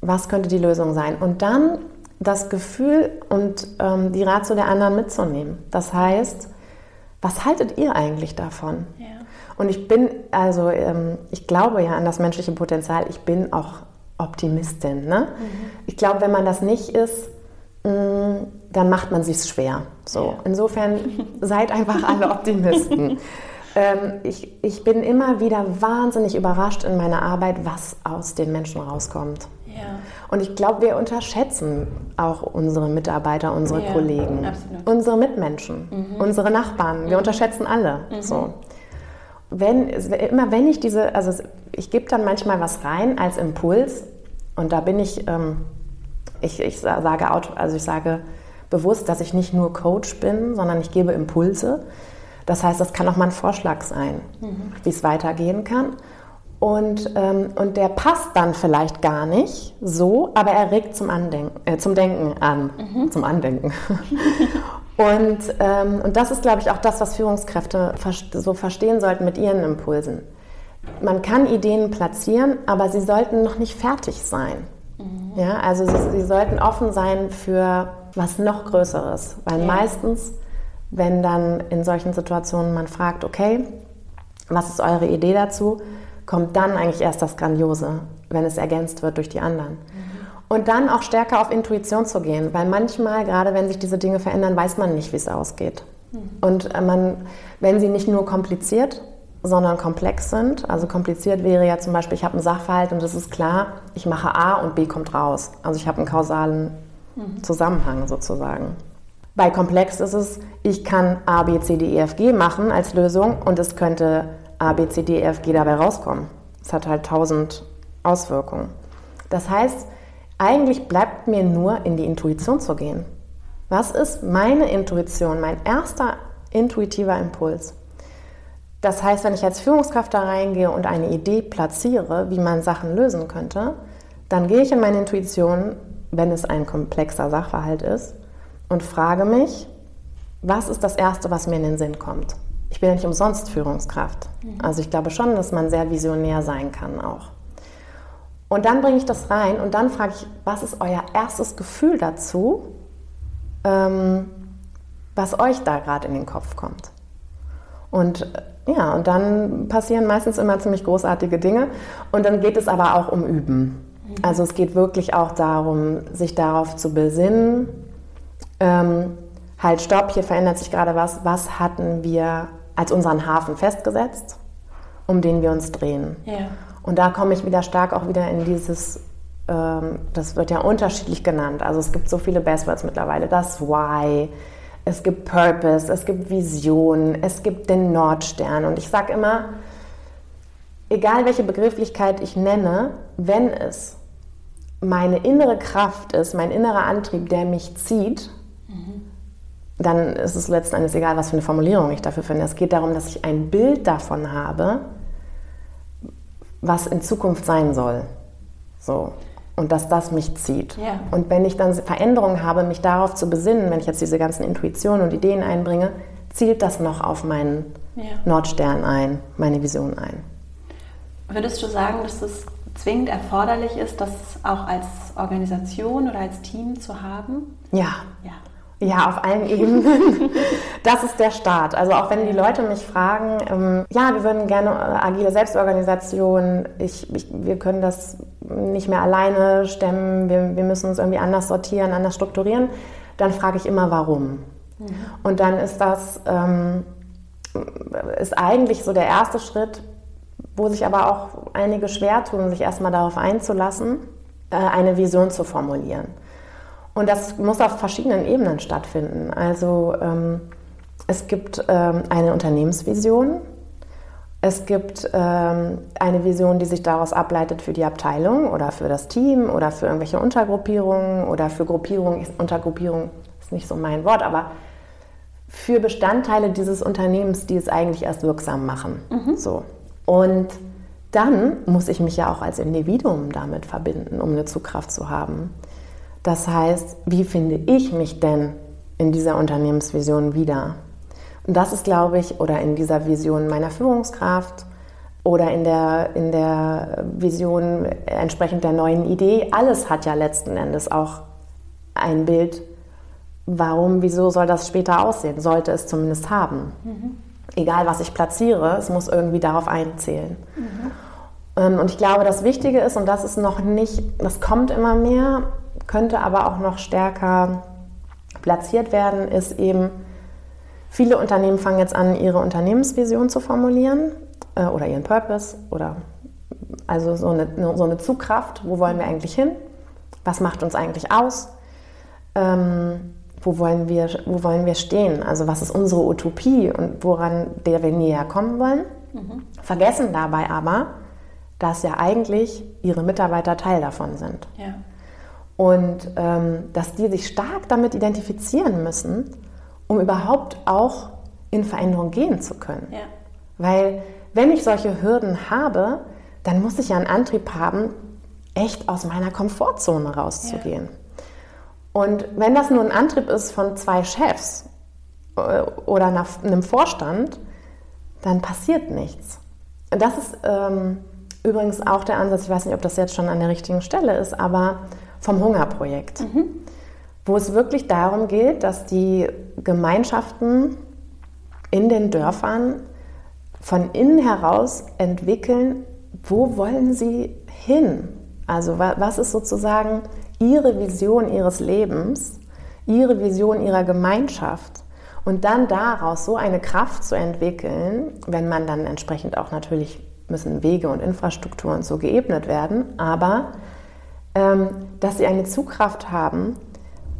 was könnte die Lösung sein? Und dann das Gefühl und ähm, die Ratio der anderen mitzunehmen. Das heißt, was haltet ihr eigentlich davon? Ja. Und ich bin, also ähm, ich glaube ja an das menschliche Potenzial, ich bin auch Optimistin. Ne? Mhm. Ich glaube, wenn man das nicht ist, mh, dann macht man sich's schwer. So. Ja. Insofern seid einfach alle Optimisten. ähm, ich, ich bin immer wieder wahnsinnig überrascht in meiner Arbeit, was aus den Menschen rauskommt. Ja. Und ich glaube, wir unterschätzen auch unsere Mitarbeiter, unsere ja, Kollegen, absolut. Unsere Mitmenschen, mhm. unsere Nachbarn. Wir mhm. unterschätzen alle. Mhm. So. Wenn, immer wenn ich diese, also ich gebe dann manchmal was rein als Impuls und da bin ich, ähm, ich, ich sage, also ich sage bewusst, dass ich nicht nur Coach bin, sondern ich gebe Impulse. Das heißt, das kann auch mal ein Vorschlag sein, mhm. wie es weitergehen kann. Und, ähm, und der passt dann vielleicht gar nicht so, aber er regt zum, Andenken, äh, zum Denken an, mhm. zum Andenken. und, ähm, und das ist, glaube ich, auch das, was Führungskräfte vers- so verstehen sollten mit ihren Impulsen. Man kann Ideen platzieren, aber sie sollten noch nicht fertig sein. Mhm. Ja, also sie, sie sollten offen sein für was noch Größeres. Weil ja. meistens, wenn dann in solchen Situationen man fragt, okay, was ist eure Idee dazu? Kommt dann eigentlich erst das Grandiose, wenn es ergänzt wird durch die anderen. Mhm. Und dann auch stärker auf Intuition zu gehen, weil manchmal, gerade wenn sich diese Dinge verändern, weiß man nicht, wie es ausgeht. Mhm. Und man, wenn sie nicht nur kompliziert, sondern komplex sind, also kompliziert wäre ja zum Beispiel, ich habe einen Sachverhalt und es ist klar, ich mache A und B kommt raus. Also ich habe einen kausalen mhm. Zusammenhang sozusagen. Bei komplex ist es, ich kann A, B, C, D, E, F, G machen als Lösung und es könnte A, B, C, D, E, F, G dabei rauskommen. Es hat halt tausend Auswirkungen. Das heißt, eigentlich bleibt mir nur, in die Intuition zu gehen. Was ist meine Intuition, mein erster intuitiver Impuls? Das heißt, wenn ich als Führungskraft da reingehe und eine Idee platziere, wie man Sachen lösen könnte, dann gehe ich in meine Intuition, wenn es ein komplexer Sachverhalt ist, und frage mich, was ist das Erste, was mir in den Sinn kommt? Ich bin ja nicht umsonst Führungskraft. Also ich glaube schon, dass man sehr visionär sein kann auch. Und dann bringe ich das rein und dann frage ich, was ist euer erstes Gefühl dazu, ähm, was euch da gerade in den Kopf kommt? Und ja, und dann passieren meistens immer ziemlich großartige Dinge. Und dann geht es aber auch um Üben. Also es geht wirklich auch darum, sich darauf zu besinnen. Ähm, halt, stopp, hier verändert sich gerade was. Was hatten wir als unseren Hafen festgesetzt, um den wir uns drehen. Ja. Und da komme ich wieder stark auch wieder in dieses, ähm, das wird ja unterschiedlich genannt, also es gibt so viele Buzzwords mittlerweile, das Why, es gibt Purpose, es gibt Vision, es gibt den Nordstern. Und ich sage immer, egal welche Begrifflichkeit ich nenne, wenn es meine innere Kraft ist, mein innerer Antrieb, der mich zieht, mhm. dann ist es letzten Endes egal, was für eine Formulierung ich dafür finde. Es geht darum, dass ich ein Bild davon habe, was in Zukunft sein soll. So. Und dass das mich zieht. Ja. Und wenn ich dann Veränderungen habe, mich darauf zu besinnen, wenn ich jetzt diese ganzen Intuitionen und Ideen einbringe, zielt das noch auf meinen ja. Nordstern ein, meine Vision ein. Würdest du sagen, dass es zwingend erforderlich ist, das auch als Organisation oder als Team zu haben? Ja. Ja. Ja, auf allen Ebenen. Das ist der Start. Also auch wenn die Leute mich fragen, ähm, ja, wir würden gerne agile Selbstorganisation, ich, ich, wir können das nicht mehr alleine stemmen, wir, wir müssen uns irgendwie anders sortieren, anders strukturieren, dann frage ich immer, warum. Mhm. Und dann ist das ähm, ist eigentlich so der erste Schritt, wo sich aber auch einige schwer tun, sich erstmal darauf einzulassen, äh, eine Vision zu formulieren. Und das muss auf verschiedenen Ebenen stattfinden. Also ähm, es gibt ähm, eine Unternehmensvision, es gibt ähm, eine Vision, die sich daraus ableitet für die Abteilung oder für das Team oder für irgendwelche Untergruppierungen oder für Gruppierungen. Untergruppierung ist nicht so mein Wort, aber für Bestandteile dieses Unternehmens, die es eigentlich erst wirksam machen. Mhm. So. Und dann muss ich mich ja auch als Individuum damit verbinden, um eine Zugkraft zu haben. Das heißt, wie finde ich mich denn in dieser Unternehmensvision wieder? Und das ist, glaube ich, oder in dieser Vision meiner Führungskraft oder in der, in der Vision entsprechend der neuen Idee. Alles hat ja letzten Endes auch ein Bild. Warum, wieso soll das später aussehen? Sollte es zumindest haben. Mhm. Egal, was ich platziere, es muss irgendwie darauf einzählen. Mhm. Und ich glaube, das Wichtige ist, und das ist noch nicht, das kommt immer mehr, könnte aber auch noch stärker platziert werden, ist eben, viele Unternehmen fangen jetzt an, ihre Unternehmensvision zu formulieren äh, oder ihren Purpose oder also so eine, so eine Zugkraft. Wo wollen wir eigentlich hin? Was macht uns eigentlich aus? Ähm, wo, wollen wir, wo wollen wir stehen? Also was ist unsere Utopie und woran der wir näher kommen wollen? Mhm. Vergessen dabei aber, dass ja eigentlich ihre Mitarbeiter Teil davon sind. Ja. Und ähm, dass die sich stark damit identifizieren müssen, um überhaupt auch in Veränderung gehen zu können. Ja. Weil wenn ich solche Hürden habe, dann muss ich ja einen Antrieb haben, echt aus meiner Komfortzone rauszugehen. Ja. Und wenn das nur ein Antrieb ist von zwei Chefs oder einem Vorstand, dann passiert nichts. Und das ist ähm, übrigens auch der Ansatz, ich weiß nicht, ob das jetzt schon an der richtigen Stelle ist, aber vom Hunger Projekt, mhm. wo es wirklich darum geht, dass die Gemeinschaften in den Dörfern von innen heraus entwickeln, wo wollen sie hin? Also was ist sozusagen ihre Vision ihres Lebens, ihre Vision ihrer Gemeinschaft? Und dann daraus so eine Kraft zu entwickeln, wenn man dann entsprechend auch natürlich müssen Wege und Infrastrukturen so geebnet werden, aber dass sie eine Zugkraft haben,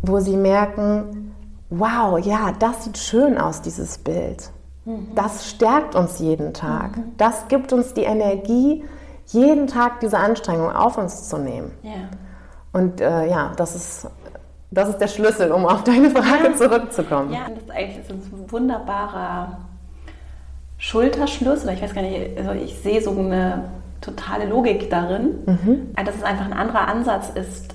wo sie merken, wow, ja, das sieht schön aus, dieses Bild. Mhm. Das stärkt uns jeden Tag. Mhm. Das gibt uns die Energie, jeden Tag diese Anstrengung auf uns zu nehmen. Ja. Und äh, ja, das ist, das ist der Schlüssel, um auf deine Frage ja. zurückzukommen. Ja, das ist eigentlich ein wunderbarer Schulterschluss. Oder ich weiß gar nicht, also ich sehe so eine totale Logik darin, mhm. dass es einfach ein anderer Ansatz ist,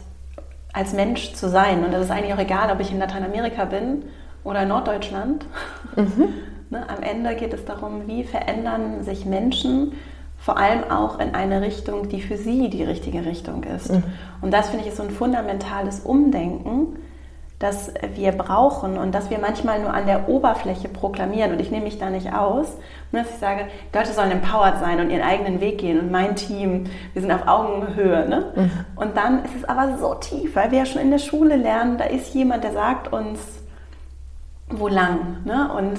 als Mensch zu sein. Und das ist eigentlich auch egal, ob ich in Lateinamerika bin oder in Norddeutschland. Mhm. Ne, am Ende geht es darum, wie verändern sich Menschen, vor allem auch in eine Richtung, die für sie die richtige Richtung ist. Mhm. Und das, finde ich, ist so ein fundamentales Umdenken, das wir brauchen und dass wir manchmal nur an der Oberfläche proklamieren. Und ich nehme mich da nicht aus, dass ich sage, Leute sollen empowered sein und ihren eigenen Weg gehen und mein Team, wir sind auf Augenhöhe. Ne? Mhm. Und dann ist es aber so tief, weil wir ja schon in der Schule lernen, da ist jemand, der sagt uns, wo lang. Ne? Und,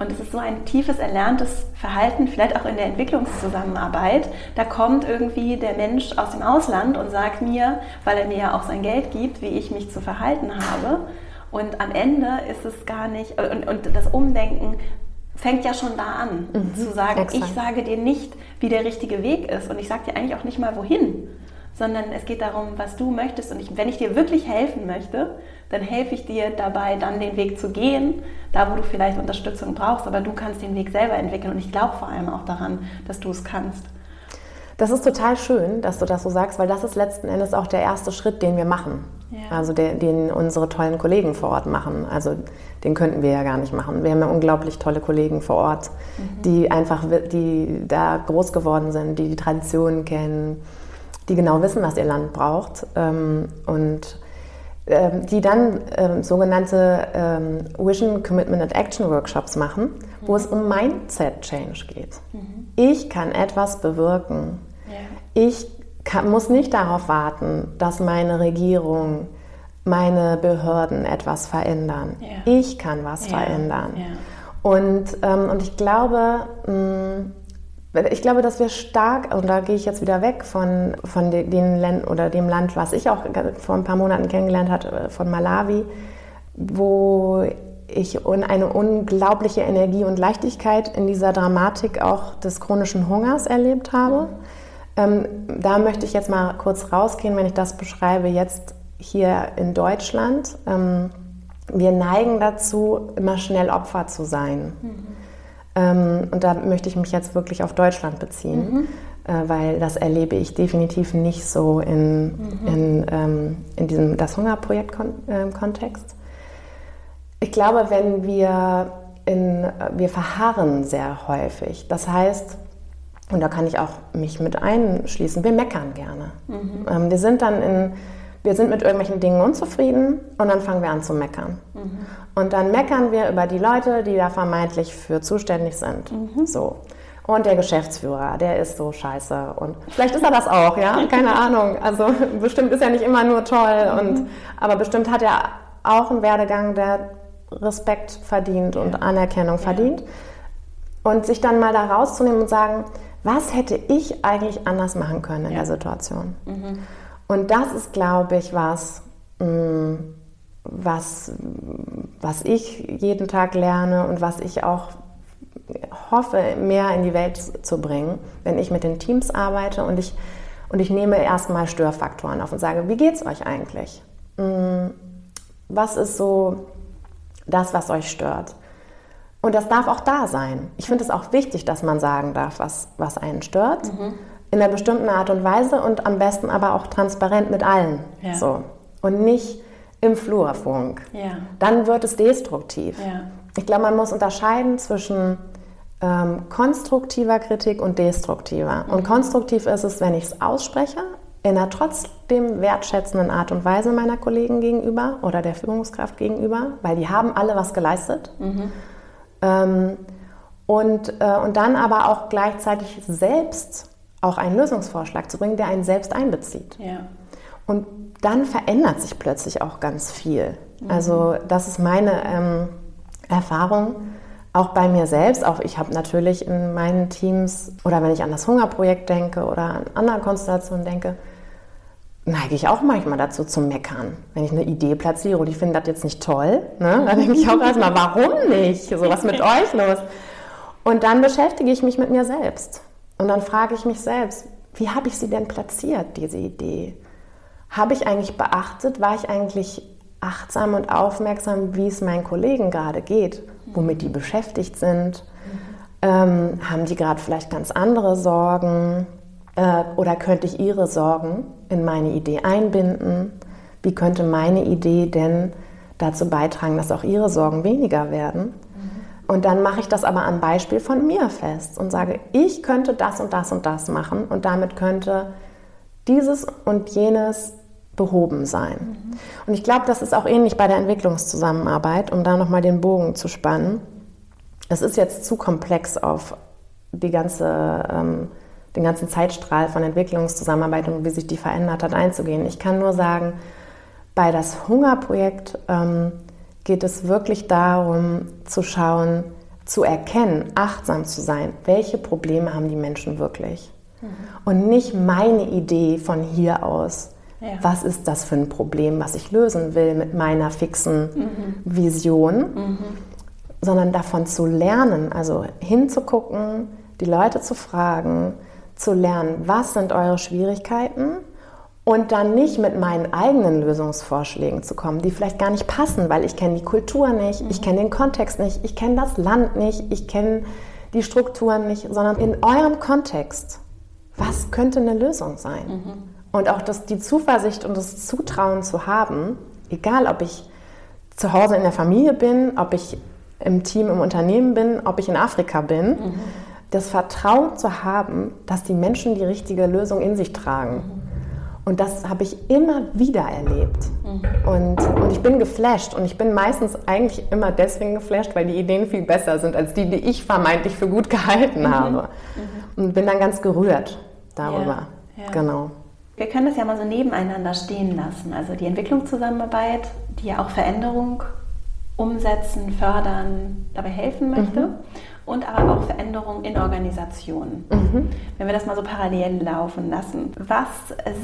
und es ist so ein tiefes, erlerntes Verhalten, vielleicht auch in der Entwicklungszusammenarbeit. Da kommt irgendwie der Mensch aus dem Ausland und sagt mir, weil er mir ja auch sein Geld gibt, wie ich mich zu verhalten habe. Und am Ende ist es gar nicht, und, und das Umdenken fängt ja schon da an, mhm, zu sagen, exakt. Ich sage dir nicht, wie der richtige Weg ist und ich sage dir eigentlich auch nicht mal, wohin, sondern es geht darum, was du möchtest und ich, wenn ich dir wirklich helfen möchte, dann helfe ich dir dabei, dann den Weg zu gehen, da wo du vielleicht Unterstützung brauchst, aber du kannst den Weg selber entwickeln und ich glaube vor allem auch daran, dass du es kannst. Das ist total schön, dass du das so sagst, weil das ist letzten Endes auch der erste Schritt, den wir machen. Ja. Also den, den unsere tollen Kollegen vor Ort machen. Also den könnten wir ja gar nicht machen. Wir haben ja unglaublich tolle Kollegen vor Ort, mhm. die einfach die da groß geworden sind, die die Traditionen kennen, die genau wissen, was ihr Land braucht ähm, und ähm, die dann ähm, sogenannte ähm, Vision, Commitment and Action Workshops machen, mhm. wo es um Mindset Change geht. Mhm. Ich kann etwas bewirken. Ja. Ich kann, muss nicht darauf warten, dass meine Regierung, meine Behörden etwas verändern. Ja. Ich kann was ja. verändern. Ja. Und, ähm, und ich glaube... Mh, Ich glaube, dass wir stark, und da gehe ich jetzt wieder weg von, von den Ländern oder dem Land, was ich auch vor ein paar Monaten kennengelernt habe, von Malawi, wo ich eine unglaubliche Energie und Leichtigkeit in dieser Dramatik auch des chronischen Hungers erlebt habe. Ähm, da möchte ich jetzt mal kurz rausgehen, wenn ich das beschreibe, jetzt hier in Deutschland. Ähm, wir neigen dazu, immer schnell Opfer zu sein. Mhm. Ähm, und da möchte ich mich jetzt wirklich auf Deutschland beziehen, mhm. äh, weil das erlebe ich definitiv nicht so in, mhm. in, ähm, in diesem Das Hunger Projekt Kontext. Ich glaube, wenn wir in, wir verharren sehr häufig. Das heißt, und da kann ich auch mich mit einschließen, wir meckern gerne. Mhm. Ähm, wir sind dann in, wir sind mit irgendwelchen Dingen unzufrieden und dann fangen wir an zu meckern. Mhm. Und dann meckern wir über die Leute, die da vermeintlich für zuständig sind. Mhm. So. Und der Geschäftsführer, der ist so scheiße. Und vielleicht ist er das auch, ja? Keine Ahnung. Also bestimmt ist er nicht immer nur toll. Mhm. Und, aber bestimmt hat er auch einen Werdegang, der Respekt verdient und ja. Anerkennung ja. verdient. Und sich dann mal da rauszunehmen und sagen, was hätte ich eigentlich anders machen können in ja. der Situation? Mhm. Und das ist, glaube ich, was, was, was ich jeden Tag lerne und was ich auch hoffe, mehr in die Welt zu bringen, wenn ich mit den Teams arbeite und ich, und ich nehme erstmal Störfaktoren auf und sage, wie geht's euch eigentlich? Was ist so das, was euch stört? Und das darf auch da sein. Ich finde es auch wichtig, dass man sagen darf, was, was einen stört. Mhm. In einer bestimmten Art und Weise und am besten aber auch transparent mit allen. Ja. So. Und nicht im Flurfunk. Ja. Dann wird es destruktiv. Ja. Ich glaube, man muss unterscheiden zwischen ähm, konstruktiver Kritik und destruktiver. Mhm. Und konstruktiv ist es, wenn ich es ausspreche, in einer trotzdem wertschätzenden Art und Weise meiner Kollegen gegenüber oder der Führungskraft gegenüber, weil die haben alle was geleistet. Mhm. Ähm, und, äh, und dann aber auch gleichzeitig selbst auch einen Lösungsvorschlag zu bringen, der einen selbst einbezieht. Ja. Und dann verändert sich plötzlich auch ganz viel. Mhm. Also das ist meine ähm, Erfahrung, auch bei mir selbst. Auch ich habe natürlich in meinen Teams, oder wenn ich an das Hungerprojekt denke oder an andere Konstellationen denke, neige ich auch manchmal dazu zu meckern. Wenn ich eine Idee platziere und ich finde das jetzt nicht toll, ne? Dann denke ich auch erstmal, warum nicht? So, was mit euch los? Und dann beschäftige ich mich mit mir selbst. Und dann frage ich mich selbst, wie habe ich sie denn platziert, diese Idee? Habe ich eigentlich beachtet, war ich eigentlich achtsam und aufmerksam, wie es meinen Kollegen gerade geht, womit die beschäftigt sind? Ähm, haben die gerade vielleicht ganz andere Sorgen? Oder könnte ich ihre Sorgen in meine Idee einbinden? Wie könnte meine Idee denn dazu beitragen, dass auch ihre Sorgen weniger werden? Mhm. Und dann mache ich das aber am Beispiel von mir fest und sage, ich könnte das und das und das machen und damit könnte dieses und jenes behoben sein. Mhm. Und ich glaube, das ist auch ähnlich bei der Entwicklungszusammenarbeit, um da nochmal den Bogen zu spannen. Es ist jetzt zu komplex auf die ganze ähm, den ganzen Zeitstrahl von Entwicklungszusammenarbeit und wie sich die verändert hat, einzugehen. Ich kann nur sagen, bei das Hungerprojekt ähm, geht es wirklich darum, zu schauen, zu erkennen, achtsam zu sein, welche Probleme haben die Menschen wirklich. Mhm. Und nicht meine Idee von hier aus, ja. Was ist das für ein Problem, was ich lösen will mit meiner fixen mhm. Vision, mhm. sondern davon zu lernen, also hinzugucken, die Leute zu fragen, zu lernen, was sind eure Schwierigkeiten und dann nicht mit meinen eigenen Lösungsvorschlägen zu kommen, die vielleicht gar nicht passen, weil ich kenne die Kultur nicht, mhm. ich kenne den Kontext nicht, ich kenne das Land nicht, ich kenne die Strukturen nicht, sondern in eurem Kontext, was könnte eine Lösung sein? Mhm. Und auch das, die Zuversicht und das Zutrauen zu haben, egal ob ich zu Hause in der Familie bin, ob ich im Team, im Unternehmen bin, ob ich in Afrika bin, mhm. das Vertrauen zu haben, dass die Menschen die richtige Lösung in sich tragen. Und das habe ich immer wieder erlebt. Und, und ich bin geflasht. Und ich bin meistens eigentlich immer deswegen geflasht, weil die Ideen viel besser sind als die, die ich vermeintlich für gut gehalten habe. Mhm. Mhm. Und bin dann ganz gerührt darüber. Ja, ja. Genau. Wir können das ja mal so nebeneinander stehen lassen. Also die Entwicklungszusammenarbeit, die ja auch Veränderung umsetzen, fördern, dabei helfen möchte. Mhm. Und aber auch Veränderungen in Organisationen. Mhm. Wenn wir das mal so parallel laufen lassen. Was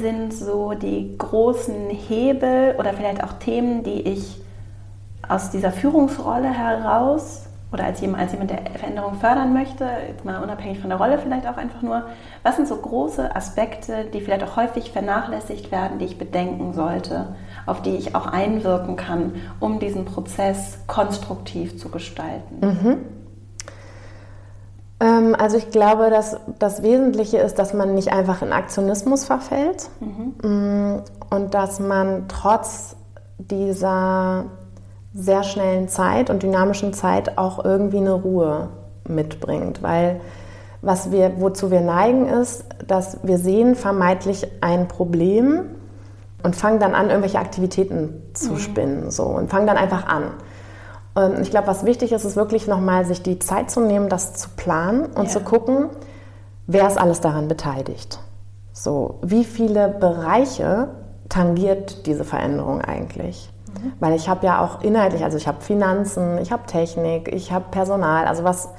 sind so die großen Hebel oder vielleicht auch Themen, die ich aus dieser Führungsrolle heraus oder als jemand, als jemand, der Veränderung fördern möchte, jetzt mal unabhängig von der Rolle vielleicht auch einfach nur, was sind so große Aspekte, die vielleicht auch häufig vernachlässigt werden, die ich bedenken sollte, auf die ich auch einwirken kann, um diesen Prozess konstruktiv zu gestalten? Mhm. Ähm, also ich glaube, dass das Wesentliche ist, dass man nicht einfach in Aktionismus verfällt, mhm, und dass man trotz dieser sehr schnellen Zeit und dynamischen Zeit auch irgendwie eine Ruhe mitbringt, weil was wir, wozu wir neigen ist, dass wir sehen vermeintlich ein Problem und fangen dann an, irgendwelche Aktivitäten zu spinnen, mhm, so, und fangen dann einfach an. Und ich glaube, was wichtig ist, ist wirklich nochmal sich die Zeit zu nehmen, das zu planen und ja. zu gucken, wer ist alles daran beteiligt. So, wie viele Bereiche tangiert diese Veränderung eigentlich? Weil ich habe ja auch inhaltlich, also ich habe Finanzen, ich habe Technik, ich habe Personal, also was,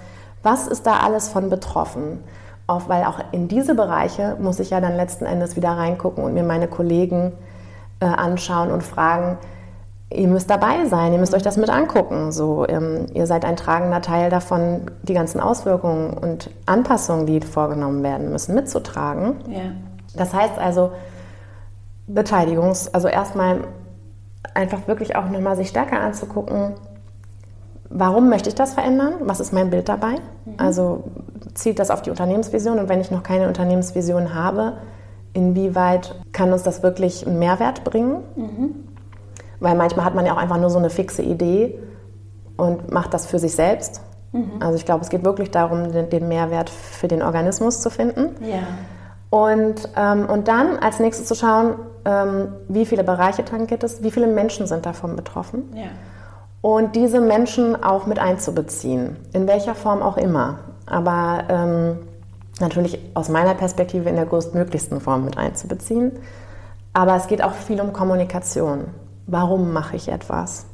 was ist da alles von betroffen? Auch, weil auch in diese Bereiche muss ich ja dann letzten Endes wieder reingucken und mir meine Kollegen äh, anschauen und fragen, ihr müsst dabei sein, ihr müsst euch das mit angucken. So, ähm, ihr seid ein tragender Teil davon, die ganzen Auswirkungen und Anpassungen, die vorgenommen werden müssen, mitzutragen. Ja. Das heißt also, Beteiligungs-, also erstmal einfach wirklich auch nochmal sich stärker anzugucken, warum möchte ich das verändern? Was ist mein Bild dabei? Mhm. Also zieht das auf die Unternehmensvision, und wenn ich noch keine Unternehmensvision habe, inwieweit kann uns das wirklich einen Mehrwert bringen? Mhm. Weil manchmal hat man ja auch einfach nur so eine fixe Idee und macht das für sich selbst. Mhm. Also ich glaube, es geht wirklich darum, den Mehrwert für den Organismus zu finden. Ja. Und, ähm, und dann als nächstes zu schauen, ähm, wie viele Bereiche tangiert es, wie viele Menschen sind davon betroffen. Ja. Und diese Menschen auch mit einzubeziehen, in welcher Form auch immer. Aber ähm, natürlich aus meiner Perspektive in der größtmöglichsten Form mit einzubeziehen. Aber es geht auch viel um Kommunikation. Warum mache ich etwas?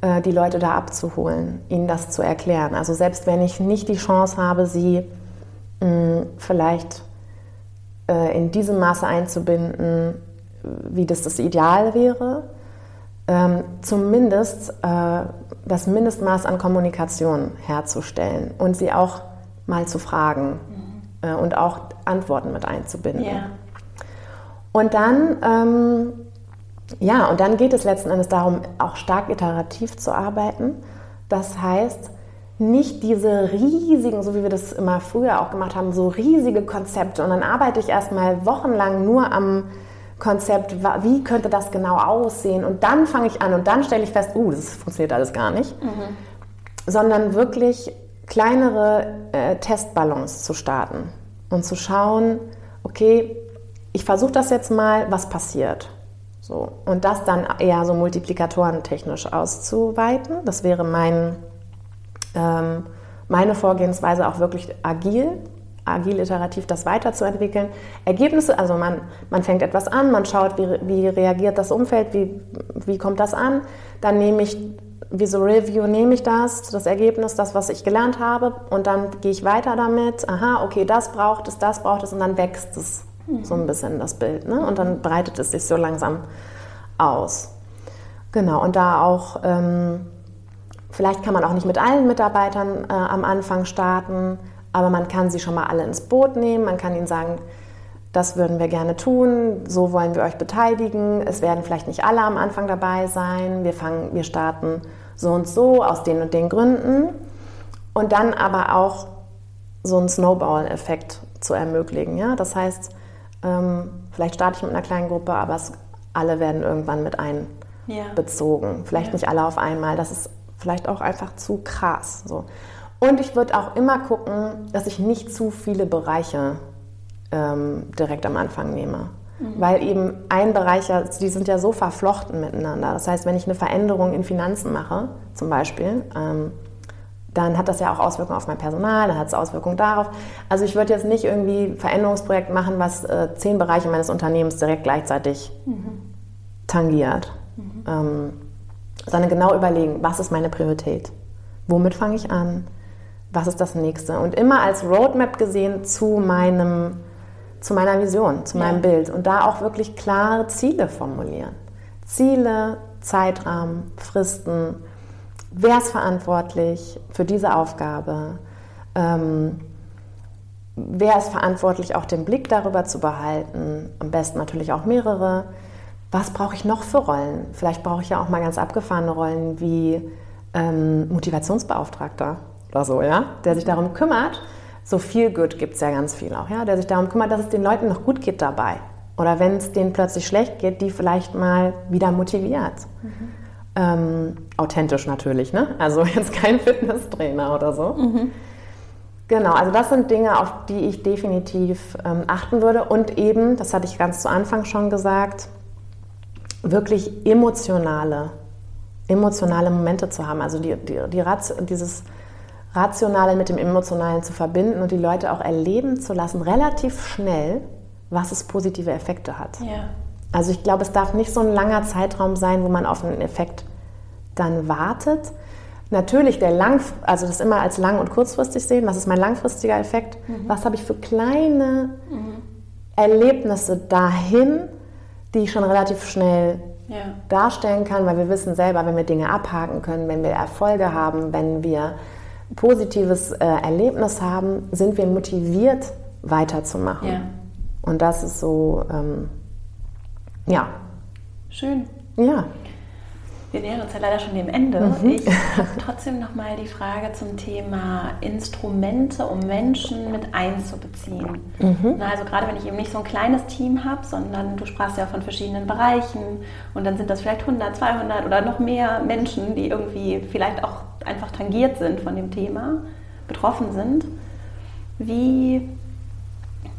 Äh, die Leute da abzuholen, ihnen das zu erklären. Also selbst wenn ich nicht die Chance habe, sie mh, vielleicht in diesem Maße einzubinden, wie das das Ideal wäre, ähm, zumindest äh, das Mindestmaß an Kommunikation herzustellen und sie auch mal zu fragen, mhm, äh, und auch Antworten mit einzubinden. Yeah. Und dann, ähm, ja, und dann geht es letzten Endes darum, auch stark iterativ zu arbeiten. Das heißt, nicht diese riesigen, so wie wir das immer früher auch gemacht haben, so riesige Konzepte. Und dann arbeite ich erstmal wochenlang nur am Konzept, wie könnte das genau aussehen? Und dann fange ich an und dann stelle ich fest, uh, das funktioniert alles gar nicht. Mhm. Sondern wirklich kleinere äh, Testballons zu starten und zu schauen, okay, ich versuche das jetzt mal, was passiert? So. Und das dann eher so multiplikatorentechnisch auszuweiten. Das wäre mein... meine Vorgehensweise, auch wirklich agil, agil iterativ das weiterzuentwickeln. Ergebnisse, also man, man fängt etwas an, man schaut, wie, wie reagiert das Umfeld, wie, wie kommt das an. Dann nehme ich, wie so Review, nehme ich das, das Ergebnis, das, was ich gelernt habe, und dann gehe ich weiter damit. Aha, okay, das braucht es, das braucht es, und dann wächst es so ein bisschen, das Bild, ne? Und dann breitet es sich so langsam aus. Genau, und da auch... Ähm, Vielleicht kann man auch nicht mit allen Mitarbeitern äh, am Anfang starten, aber man kann sie schon mal alle ins Boot nehmen. Man kann ihnen sagen, das würden wir gerne tun, so wollen wir euch beteiligen. Es werden vielleicht nicht alle am Anfang dabei sein. Wir fangen, wir starten so und so aus den und den Gründen. Und dann aber auch so einen Snowball-Effekt zu ermöglichen. Ja? Das heißt, ähm, vielleicht starte ich mit einer kleinen Gruppe, aber es, alle werden irgendwann mit einbezogen. Ja. Vielleicht ja. nicht alle auf einmal. Das ist vielleicht auch einfach zu krass. So. Und ich würde auch immer gucken, dass ich nicht zu viele Bereiche ähm, direkt am Anfang nehme. Mhm. Weil eben ein Bereich, die sind ja so verflochten miteinander. Das heißt, wenn ich eine Veränderung in Finanzen mache, zum Beispiel, ähm, dann hat das ja auch Auswirkungen auf mein Personal, dann hat es Auswirkungen darauf. Also ich würde jetzt nicht irgendwie ein Veränderungsprojekt machen, was äh, zehn Bereiche meines Unternehmens direkt gleichzeitig mhm. tangiert. Mhm. Ähm, sondern genau überlegen, was ist meine Priorität? Womit fange ich an? Was ist das Nächste? Und immer als Roadmap gesehen zu meinem, zu meiner Vision, zu ja. meinem Bild. Und da auch wirklich klare Ziele formulieren. Ziele, Zeitrahmen, Fristen, wer ist verantwortlich für diese Aufgabe? Ähm, wer ist verantwortlich, auch den Blick darüber zu behalten? Am besten natürlich auch mehrere. Was brauche ich noch für Rollen? Vielleicht brauche ich ja auch mal ganz abgefahrene Rollen wie ähm, Motivationsbeauftragter oder so, ja? Der sich darum kümmert. So viel Good gibt es ja ganz viel auch, ja? Der sich darum kümmert, dass es den Leuten noch gut geht dabei. Oder wenn es denen plötzlich schlecht geht, die vielleicht mal wieder motiviert. Mhm. Ähm, authentisch natürlich, ne? Also jetzt kein Fitnesstrainer oder so. Mhm. Genau, also das sind Dinge, auf die ich definitiv ähm, achten würde. Und eben, das hatte ich ganz zu Anfang schon gesagt, wirklich emotionale, emotionale Momente zu haben. Also die, die, die Ratio, dieses Rationale mit dem Emotionalen zu verbinden und die Leute auch erleben zu lassen, relativ schnell, was es positive Effekte hat. Ja. Also ich glaube, es darf nicht so ein langer Zeitraum sein, wo man auf einen Effekt dann wartet. Natürlich, der lang, also das immer als lang- und kurzfristig sehen, was ist mein langfristiger Effekt, mhm. was habe ich für kleine mhm. Erlebnisse dahin, die ich schon relativ schnell ja. darstellen kann, weil wir wissen selber, wenn wir Dinge abhaken können, wenn wir Erfolge haben, wenn wir ein positives äh, Erlebnis haben, sind wir motiviert, weiterzumachen. Ja. Und das ist so, ähm, ja. Schön. Ja. Wir nähern uns ja leider schon dem Ende. Mhm. Ich habe trotzdem nochmal die Frage zum Thema Instrumente, um Menschen mit einzubeziehen. Mhm. Na, also gerade wenn ich eben nicht so ein kleines Team habe, sondern du sprachst ja von verschiedenen Bereichen und dann sind das vielleicht hundert, zweihundert oder noch mehr Menschen, die irgendwie vielleicht auch einfach tangiert sind von dem Thema, betroffen sind. Wie,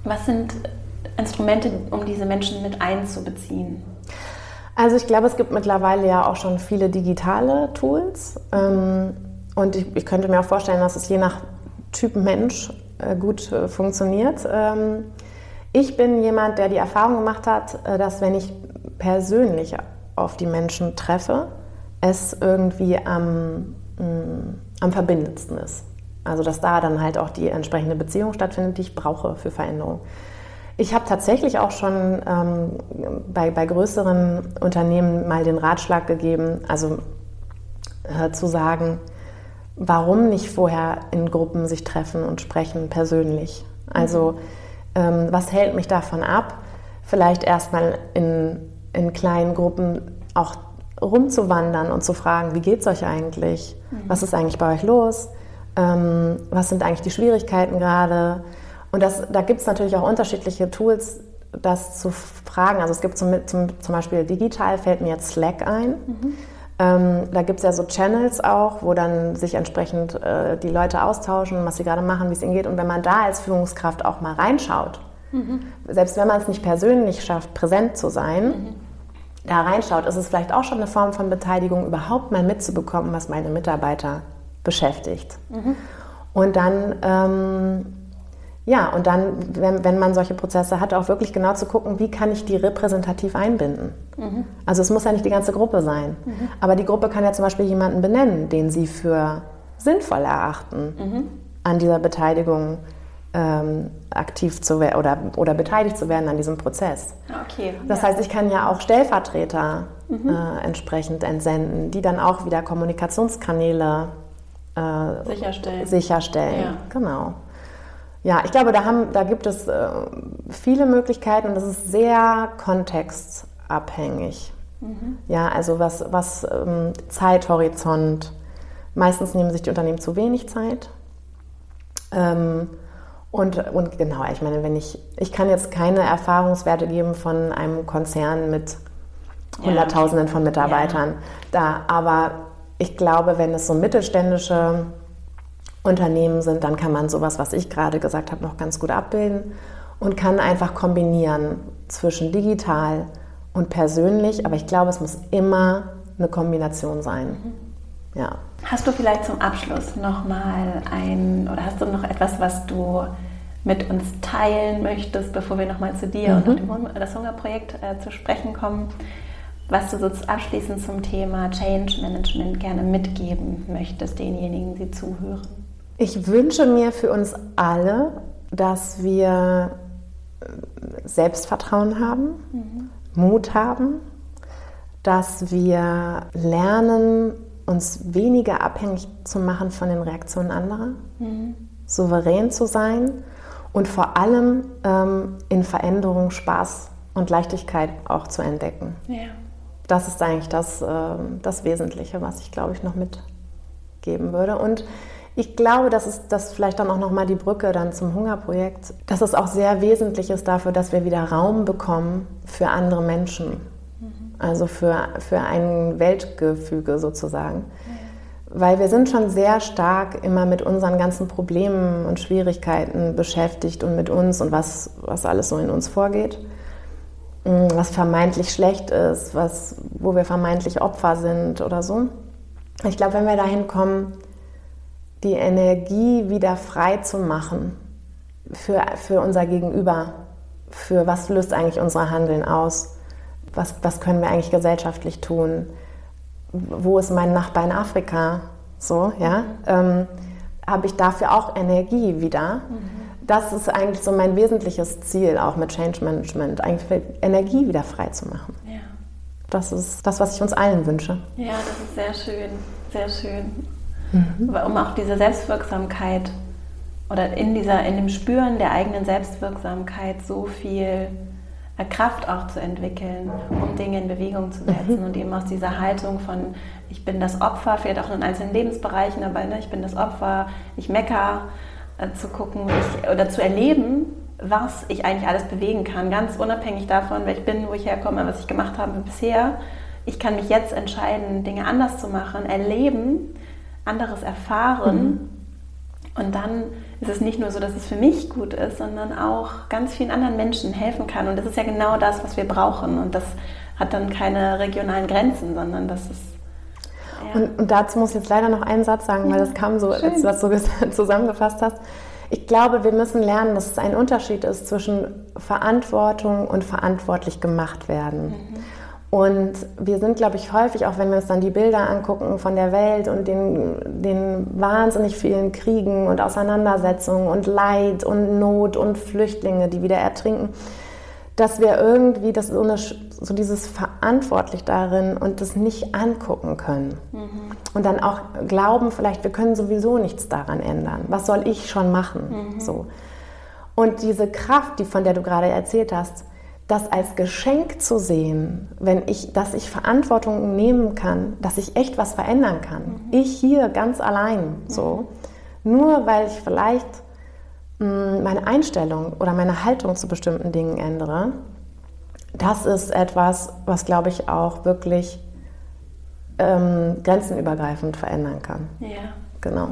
was sind Instrumente, um diese Menschen mit einzubeziehen? Also ich glaube, es gibt mittlerweile ja auch schon viele digitale Tools und ich, ich könnte mir auch vorstellen, dass es je nach Typ Mensch gut funktioniert. Ich bin jemand, der die Erfahrung gemacht hat, dass wenn ich persönlich auf die Menschen treffe, es irgendwie am, am verbindendsten ist. Also dass da dann halt auch die entsprechende Beziehung stattfindet, die ich brauche für Veränderung. Ich habe tatsächlich auch schon ähm, bei, bei größeren Unternehmen mal den Ratschlag gegeben, also äh, zu sagen, warum nicht vorher in Gruppen sich treffen und sprechen persönlich. Also ähm, was hält mich davon ab, vielleicht erstmal in, in kleinen Gruppen auch rumzuwandern und zu fragen, wie geht's euch eigentlich? Mhm. Was ist eigentlich bei euch los? Ähm, was sind eigentlich die Schwierigkeiten gerade? Und das, da gibt es natürlich auch unterschiedliche Tools, das zu fragen. Also es gibt zum, zum, zum Beispiel digital, fällt mir jetzt Slack ein. Mhm. Ähm, da gibt es ja so Channels auch, wo dann sich entsprechend äh, die Leute austauschen, was sie gerade machen, wie es ihnen geht. Und wenn man da als Führungskraft auch mal reinschaut, mhm. selbst wenn man es nicht persönlich schafft, präsent zu sein, mhm. da reinschaut, ist es vielleicht auch schon eine Form von Beteiligung, überhaupt mal mitzubekommen, was meine Mitarbeiter beschäftigt. Mhm. Und dann... Ähm, Ja, und dann, wenn, wenn man solche Prozesse hat, auch wirklich genau zu gucken, wie kann ich die repräsentativ einbinden. Mhm. Also es muss ja nicht die ganze Gruppe sein. Mhm. Aber die Gruppe kann ja zum Beispiel jemanden benennen, den sie für sinnvoll erachten, mhm. an dieser Beteiligung ähm, aktiv zu werden oder, oder beteiligt zu werden an diesem Prozess. Okay. Das ja. heißt, ich kann ja auch Stellvertreter mhm. äh, entsprechend entsenden, die dann auch wieder Kommunikationskanäle äh, sicherstellen. sicherstellen. Ja. Genau. Ja, ich glaube, da, haben, da gibt es äh, viele Möglichkeiten und das ist sehr kontextabhängig. Mhm. Ja, also was, was ähm, Zeithorizont, meistens nehmen sich die Unternehmen zu wenig Zeit. Ähm, und, und genau, ich meine, wenn ich, ich kann jetzt keine Erfahrungswerte geben von einem Konzern mit ja. Hunderttausenden von Mitarbeitern. Ja. Da, aber ich glaube, wenn es so mittelständische Unternehmen sind, dann kann man sowas, was ich gerade gesagt habe, noch ganz gut abbilden und kann einfach kombinieren zwischen digital und persönlich. Aber ich glaube, es muss immer eine Kombination sein. Mhm. Ja. Hast du vielleicht zum Abschluss nochmal ein, oder hast du noch etwas, was du mit uns teilen möchtest, bevor wir nochmal zu dir mhm. und auf dem, das Hunger-Projekt äh, zu sprechen kommen, was du so abschließend zum Thema Change Management gerne mitgeben möchtest, denjenigen, die zuhören? Ich wünsche mir für uns alle, dass wir Selbstvertrauen haben, mhm. Mut haben, dass wir lernen, uns weniger abhängig zu machen von den Reaktionen anderer, mhm. souverän zu sein und vor allem ähm, in Veränderung Spaß und Leichtigkeit auch zu entdecken. Ja. Das ist eigentlich das, äh, das Wesentliche, was ich, glaube ich, noch mitgeben würde. Und ich glaube, das ist das vielleicht dann auch nochmal die Brücke dann zum Hungerprojekt, dass es auch sehr wesentlich ist dafür, dass wir wieder Raum bekommen für andere Menschen. Mhm. Also für, für ein Weltgefüge sozusagen. Ja. Weil wir sind schon sehr stark immer mit unseren ganzen Problemen und Schwierigkeiten beschäftigt und mit uns und was, was alles so in uns vorgeht. Was vermeintlich schlecht ist, was, wo wir vermeintlich Opfer sind oder so. Ich glaube, wenn wir dahin kommen, die Energie wieder frei zu machen für, für unser Gegenüber, für was löst eigentlich unser Handeln aus, was, was können wir eigentlich gesellschaftlich tun, wo ist mein Nachbar in Afrika, so, ja, ähm, habe ich dafür auch Energie wieder. Mhm. Das ist eigentlich so mein wesentliches Ziel, auch mit Change Management, eigentlich Energie wieder frei zu machen. Ja. Das ist das, was ich uns allen wünsche. Ja, das ist sehr schön, sehr schön. Mhm. Um auch diese Selbstwirksamkeit oder in, dieser, in dem Spüren der eigenen Selbstwirksamkeit so viel Kraft auch zu entwickeln, um Dinge in Bewegung zu setzen mhm. und eben aus dieser Haltung von ich bin das Opfer, vielleicht auch in einzelnen Lebensbereichen, aber ne, ich bin das Opfer, ich mecker, äh, zu gucken ich, oder zu erleben, was ich eigentlich alles bewegen kann, ganz unabhängig davon, wer ich bin, wo ich herkomme, was ich gemacht habe bisher. Ich kann mich jetzt entscheiden, Dinge anders zu machen, erleben, anderes erfahren mhm. und dann ist es nicht nur so, dass es für mich gut ist, sondern auch ganz vielen anderen Menschen helfen kann und das ist ja genau das, was wir brauchen und das hat dann keine regionalen Grenzen, sondern das ist... Ja. Und, und dazu muss ich jetzt leider noch einen Satz sagen, weil das kam so, schön. Als du das so zusammengefasst hast. Ich glaube, wir müssen lernen, dass es ein Unterschied ist zwischen Verantwortung und verantwortlich gemacht werden. Mhm. Und wir sind, glaube ich, häufig, auch wenn wir uns dann die Bilder angucken von der Welt und den, den wahnsinnig vielen Kriegen und Auseinandersetzungen und Leid und Not und Flüchtlinge, die wieder ertrinken, dass wir irgendwie das so, eine, so dieses verantwortlich darin und das nicht angucken können. Mhm. Und dann auch glauben vielleicht, wir können sowieso nichts daran ändern. Was soll ich schon machen? Mhm. So. Und diese Kraft, die von der du gerade erzählt hast, das als Geschenk zu sehen, wenn ich, dass ich Verantwortung nehmen kann, dass ich echt was verändern kann. Mhm. Ich hier ganz allein, so. Mhm. Nur weil ich vielleicht mh, meine Einstellung oder meine Haltung zu bestimmten Dingen ändere, das ist etwas, was, glaube ich, auch wirklich ähm, grenzenübergreifend verändern kann. Ja. Genau.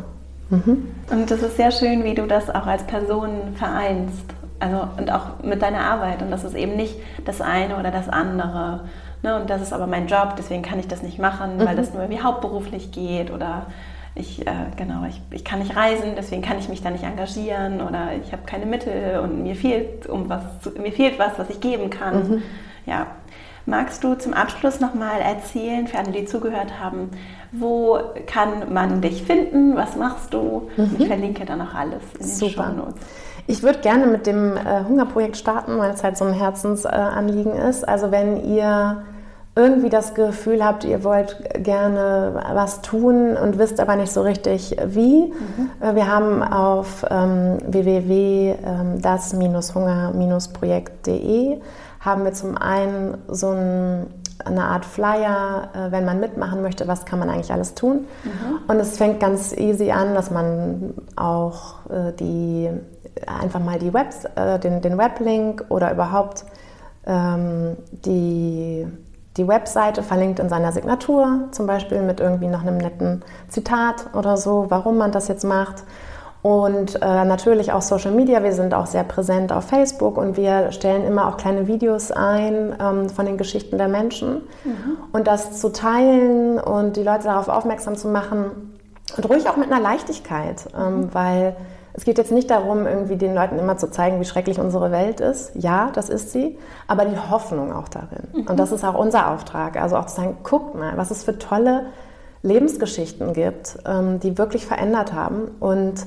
Mhm. Und das ist sehr schön, wie du das auch als Person vereinst. Also, und auch mit deiner Arbeit. Und das ist eben nicht das eine oder das andere. Ne? Und das ist aber mein Job, deswegen kann ich das nicht machen, mhm. weil das nur irgendwie hauptberuflich geht. Oder ich, äh, genau, ich, ich kann nicht reisen, deswegen kann ich mich da nicht engagieren. Oder ich habe keine Mittel und mir fehlt, um was, mir fehlt was, was ich geben kann. Mhm. Ja. Magst du zum Abschluss nochmal erzählen, für alle, die zugehört haben, wo kann man dich finden? Was machst du? Mhm. Ich verlinke dann auch alles in den Super. Shownotes. Ich würde gerne mit dem äh, Hungerprojekt starten, weil es halt so ein Herzensanliegen äh, ist. Also wenn ihr irgendwie das Gefühl habt, ihr wollt gerne was tun und wisst aber nicht so richtig wie, mhm. äh, wir haben auf ähm, w w w Punkt das Bindestrich hunger Bindestrich projekt Punkt de haben wir zum einen so ein, eine Art Flyer, äh, wenn man mitmachen möchte, was kann man eigentlich alles tun. Mhm. Und es fängt ganz easy an, dass man auch äh, die... einfach mal die Webs, äh, den, den Weblink oder überhaupt ähm, die, die Webseite verlinkt in seiner Signatur, zum Beispiel mit irgendwie noch einem netten Zitat oder so, warum man das jetzt macht. Und äh, natürlich auch Social Media, wir sind auch sehr präsent auf Facebook und wir stellen immer auch kleine Videos ein ähm, von den Geschichten der Menschen. Mhm. Und das zu teilen und die Leute darauf aufmerksam zu machen und ruhig auch mit einer Leichtigkeit, ähm, mhm. weil... Es geht jetzt nicht darum, irgendwie den Leuten immer zu zeigen, wie schrecklich unsere Welt ist. Ja, das ist sie, aber die Hoffnung auch darin. Mhm. Und das ist auch unser Auftrag. Also auch zu sagen, guckt mal, was es für tolle Lebensgeschichten gibt, die wirklich verändert haben. Und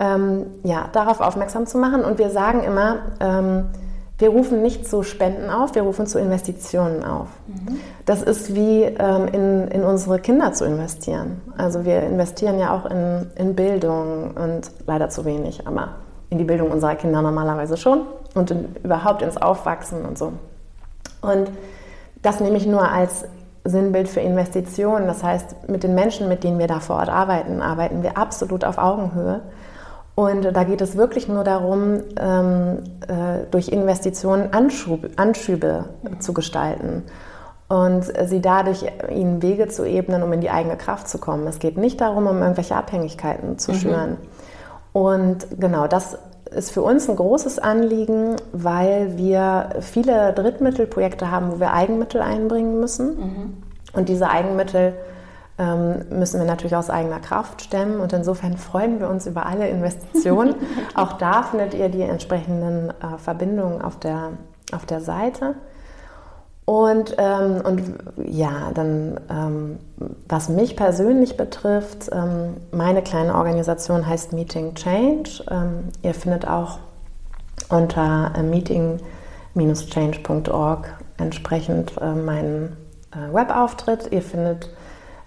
ähm, ja, darauf aufmerksam zu machen. Und wir sagen immer, ähm, wir rufen nicht zu Spenden auf, wir rufen zu Investitionen auf. Mhm. Das ist wie ähm, in, in unsere Kinder zu investieren. Also wir investieren ja auch in, in Bildung und leider zu wenig, aber in die Bildung unserer Kinder normalerweise schon und in, überhaupt ins Aufwachsen und so. Und das nehme ich nur als Sinnbild für Investitionen. Das heißt, mit den Menschen, mit denen wir da vor Ort arbeiten, arbeiten wir absolut auf Augenhöhe. Und da geht es wirklich nur darum, ähm, äh, durch Investitionen Anschub, Anschübe mhm. zu gestalten. Und sie dadurch, ihnen Wege zu ebnen, um in die eigene Kraft zu kommen. Es geht nicht darum, um irgendwelche Abhängigkeiten zu mhm. schüren. Und genau, das ist für uns ein großes Anliegen, weil wir viele Drittmittelprojekte haben, wo wir Eigenmittel einbringen müssen. Mhm. Und diese Eigenmittel ähm, müssen wir natürlich aus eigener Kraft stemmen. Und insofern freuen wir uns über alle Investitionen. Auch da findet ihr die entsprechenden äh, Verbindungen auf der, auf der Seite. Und, ähm, und ja, dann, ähm, was mich persönlich betrifft, ähm, meine kleine Organisation heißt Meeting Change. Ähm, ihr findet auch unter äh, meeting dash change punkt org entsprechend äh, meinen äh, Webauftritt. Ihr findet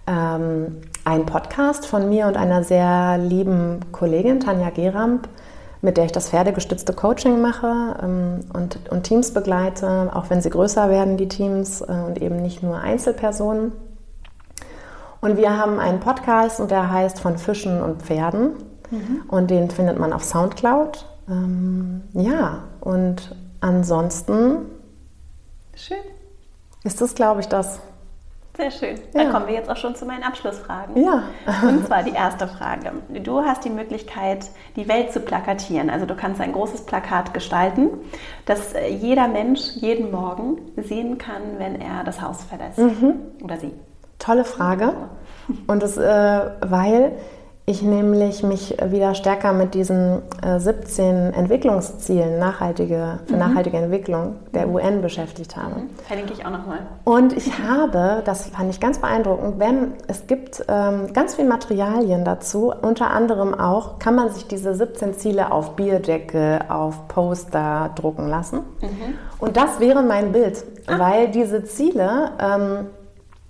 ähm, einen Podcast von mir und einer sehr lieben Kollegin, Tanja Geramp, mit der ich das pferdegestützte Coaching mache ähm, und, und Teams begleite, auch wenn sie größer werden, die Teams, äh, und eben nicht nur Einzelpersonen. Und wir haben einen Podcast und der heißt Von Fischen und Pferden. Mhm. Und den findet man auf Soundcloud. Ähm, ja, und ansonsten schön. Ist das, glaube ich, das. Sehr schön. Dann ja. kommen wir jetzt auch schon zu meinen Abschlussfragen. Ja. Und zwar die erste Frage. Du hast die Möglichkeit, die Welt zu plakatieren. Also du kannst ein großes Plakat gestalten, das jeder Mensch jeden Morgen sehen kann, wenn er das Haus verlässt. Mhm. Oder sie. Tolle Frage. Und das, äh, weil ich nämlich mich wieder stärker mit diesen äh, siebzehn Entwicklungszielen nachhaltige, für mhm. nachhaltige Entwicklung der U N beschäftigt habe. Mhm. Verlinke ich auch nochmal. Und ich habe, das fand ich ganz beeindruckend, wenn, es gibt ähm, ganz viel Materialien dazu, unter anderem auch kann man sich diese siebzehn Ziele auf Bierdeckel, auf Poster drucken lassen. Mhm. Und das wäre mein Bild, ah. weil diese Ziele Ähm,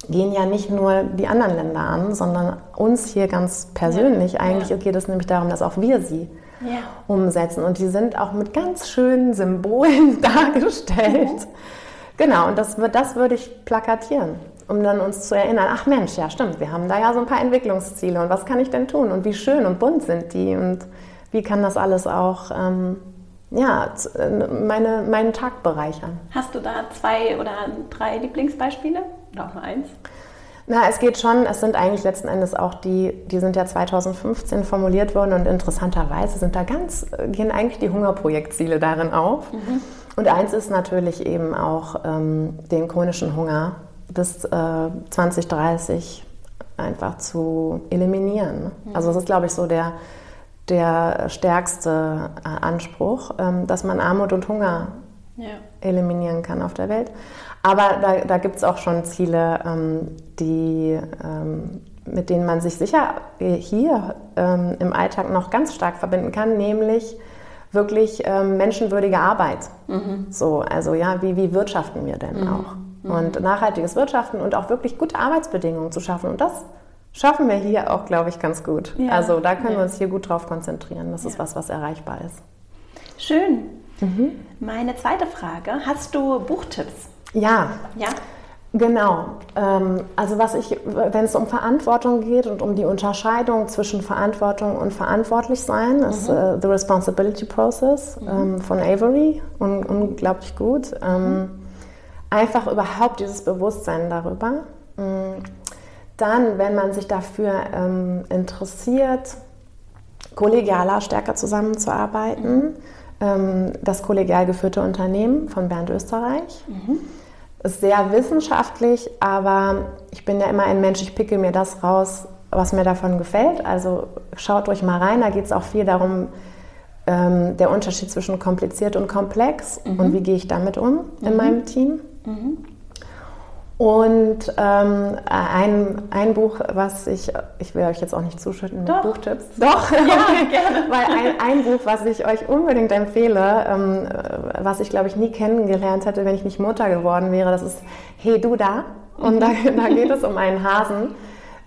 gehen ja nicht nur die anderen Länder an, sondern uns hier ganz persönlich. Ja, eigentlich ja. geht es nämlich darum, dass auch wir sie ja. umsetzen. Und die sind auch mit ganz schönen Symbolen dargestellt. Mhm. Genau, und das, das würde ich plakatieren, um dann uns zu erinnern, ach Mensch, ja stimmt, wir haben da ja so ein paar Entwicklungsziele und was kann ich denn tun und wie schön und bunt sind die und wie kann das alles auch ähm, ja, meine, meinen Tag bereichern. Hast du da zwei oder drei Lieblingsbeispiele? Oder auch nur eins? Na, es geht schon, es sind eigentlich letzten Endes auch die, die sind ja zweitausendfünfzehn formuliert worden und interessanterweise sind da ganz, gehen eigentlich die Hungerprojektziele darin auf. Mhm. Und eins ist natürlich eben auch ähm, den chronischen Hunger bis äh, zwanzig dreißig einfach zu eliminieren. Mhm. Also das ist, glaube ich, so der, der stärkste äh, Anspruch, ähm, dass man Armut und Hunger ja. eliminieren kann auf der Welt. Aber da, da gibt es auch schon Ziele, ähm, die, ähm, mit denen man sich sicher hier ähm, im Alltag noch ganz stark verbinden kann, nämlich wirklich ähm, menschenwürdige Arbeit. Mhm. So, also ja, wie, wie wirtschaften wir denn mhm. auch? Und nachhaltiges Wirtschaften und auch wirklich gute Arbeitsbedingungen zu schaffen. Und das schaffen wir hier auch, glaube ich, ganz gut. Ja. Also da können ja. wir uns hier gut drauf konzentrieren. Das ja. ist was, was erreichbar ist. Schön. Mhm. Meine zweite Frage, hast du Buchtipps? Ja, ja, genau. Also was ich, wenn es um Verantwortung geht und um die Unterscheidung zwischen Verantwortung und Verantwortlichsein, mhm. ist uh, The Responsibility Process mhm. ähm, von Avery, Un- unglaublich gut. Mhm. Ähm, einfach überhaupt dieses Bewusstsein darüber. Dann, wenn man sich dafür ähm, interessiert, kollegialer stärker zusammenzuarbeiten, mhm. ähm, Das kollegial geführte Unternehmen von Bernd Österreich. Mhm. Ist sehr wissenschaftlich, aber ich bin ja immer ein Mensch, ich picke mir das raus, was mir davon gefällt. Also schaut ruhig mal rein, da geht es auch viel darum, ähm, der Unterschied zwischen kompliziert und komplex mhm. und wie gehe ich damit um mhm. in meinem Team. Mhm. Und ähm, ein, ein Buch, was ich, ich will euch jetzt auch nicht zuschütten mit Doch. Buchtipps. Doch, ja, gerne. Weil ein, ein Buch, was ich euch unbedingt empfehle, ähm, was ich, glaube ich, nie kennengelernt hätte, wenn ich nicht Mutter geworden wäre, das ist Hey, du da Und da, da geht es um einen Hasen,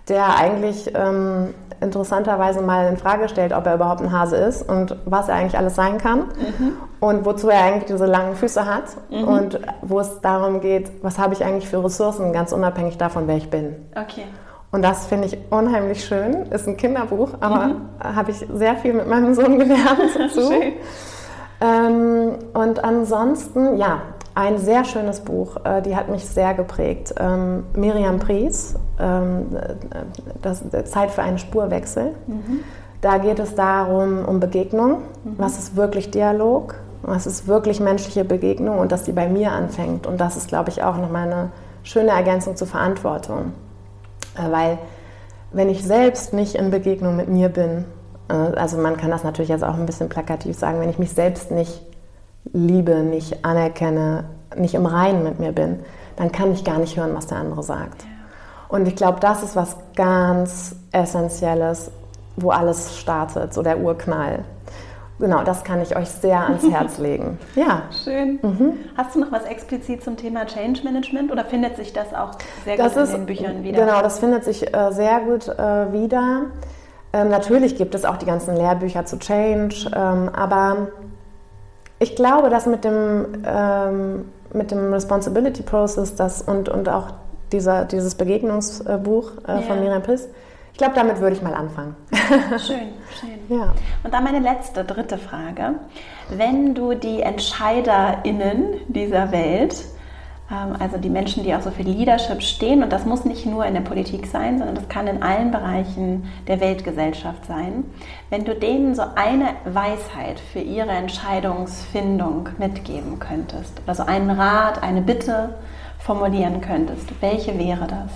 der eigentlich ähm, interessanterweise mal in Frage stellt, ob er überhaupt ein Hase ist und was er eigentlich alles sein kann, mhm, und wozu er eigentlich diese langen Füße hat, mhm, und wo es darum geht, was habe ich eigentlich für Ressourcen, ganz unabhängig davon, wer ich bin. Okay. Und das finde ich unheimlich schön. Ist ein Kinderbuch, aber mhm, habe ich sehr viel mit meinem Sohn gelernt zu. Schön. Ähm, und ansonsten, ja, ein sehr schönes Buch, äh, die hat mich sehr geprägt. Ähm, Miriam Pils, ähm, das, das Zeit für einen Spurwechsel. Mhm. Da geht es darum, um Begegnung. Mhm. Was ist wirklich Dialog? Was ist wirklich menschliche Begegnung? Und dass die bei mir anfängt. Und das ist, glaube ich, auch nochmal eine schöne Ergänzung zur Verantwortung. Äh, weil, wenn ich selbst nicht in Begegnung mit mir bin, äh, also man kann das natürlich jetzt auch ein bisschen plakativ sagen, wenn ich mich selbst nicht liebe, nicht anerkenne, nicht im Reinen mit mir bin, dann kann ich gar nicht hören, was der andere sagt. Und ich glaube, das ist was ganz Essentielles, wo alles startet, so der Urknall. Genau, das kann ich euch sehr ans Herz legen. Ja. Schön. Mhm. Hast du noch was explizit zum Thema Change Management oder findet sich das auch sehr das gut ist, in den Büchern wieder? Genau, das findet sich äh, sehr gut äh, wieder. Ähm, natürlich gibt es auch die ganzen Lehrbücher zu Change, ähm, aber ich glaube, dass mit dem, ähm, mit dem Responsibility Process das und, und auch dieser, dieses Begegnungsbuch äh, yeah. von Miriam Pils, ich glaube, damit würde ich mal anfangen. Schön, schön. Ja. Und dann meine letzte, dritte Frage. Wenn du die EntscheiderInnen dieser Welt, ähm, also die Menschen, die auch so für Leadership stehen, und das muss nicht nur in der Politik sein, sondern das kann in allen Bereichen der Weltgesellschaft sein, wenn du denen so eine Weisheit für ihre Entscheidungsfindung mitgeben könntest, also einen Rat, eine Bitte formulieren könntest, welche wäre das?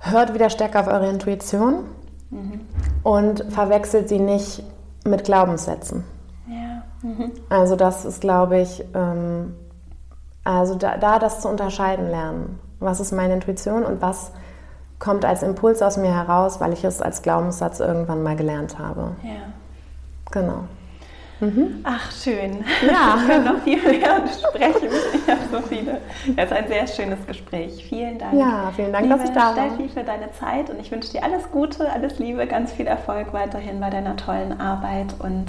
Hört wieder stärker auf eure Intuition, mhm, und verwechselt sie nicht mit Glaubenssätzen. Ja. Mhm. Also das ist, glaube ich, ähm, also da, da das zu unterscheiden lernen. Was ist meine Intuition und was kommt als Impuls aus mir heraus, weil ich es als Glaubenssatz irgendwann mal gelernt habe. Ja. Genau. Mhm. Ach, schön. Ja. Wir können noch viel mehr sprechen. Ich habe so viele. Das ist ein sehr schönes Gespräch. Vielen Dank. Ja, vielen Dank, liebe dass ich da war. Steffi, für deine Zeit und ich wünsche dir alles Gute, alles Liebe, ganz viel Erfolg weiterhin bei deiner tollen Arbeit und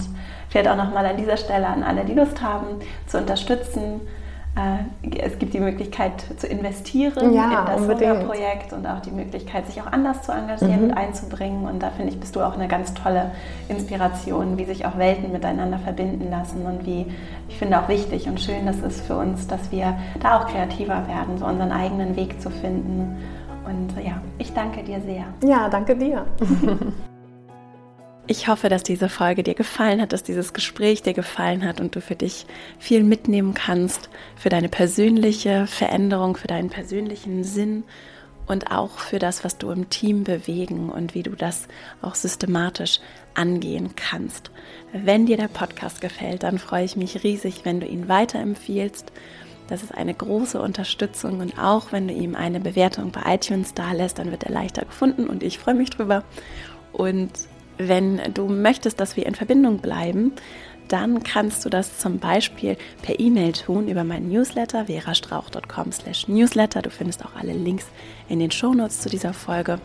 vielleicht auch nochmal an dieser Stelle an alle, die Lust haben, zu unterstützen. Es gibt die Möglichkeit zu investieren, ja, in das Hunger Projekt und auch die Möglichkeit, sich auch anders zu engagieren, mhm, und einzubringen. Und da finde ich, bist du auch eine ganz tolle Inspiration, wie sich auch Welten miteinander verbinden lassen und wie, ich finde auch wichtig und schön, das ist für uns, dass wir da auch kreativer werden, so unseren eigenen Weg zu finden. Und ja, ich danke dir sehr. Ja, danke dir. Ich hoffe, dass diese Folge dir gefallen hat, dass dieses Gespräch dir gefallen hat und du für dich viel mitnehmen kannst, für deine persönliche Veränderung, für deinen persönlichen Sinn und auch für das, was du im Team bewegen und wie du das auch systematisch angehen kannst. Wenn dir der Podcast gefällt, dann freue ich mich riesig, wenn du ihn weiterempfiehlst. Das ist eine große Unterstützung und auch wenn du ihm eine Bewertung bei iTunes dalässt, dann wird er leichter gefunden und ich freue mich drüber. Und wenn du möchtest, dass wir in Verbindung bleiben, dann kannst du das zum Beispiel per E-Mail tun über meinen Newsletter vera strauch dot com slash newsletter. Du findest auch alle Links in den Shownotes zu dieser Folge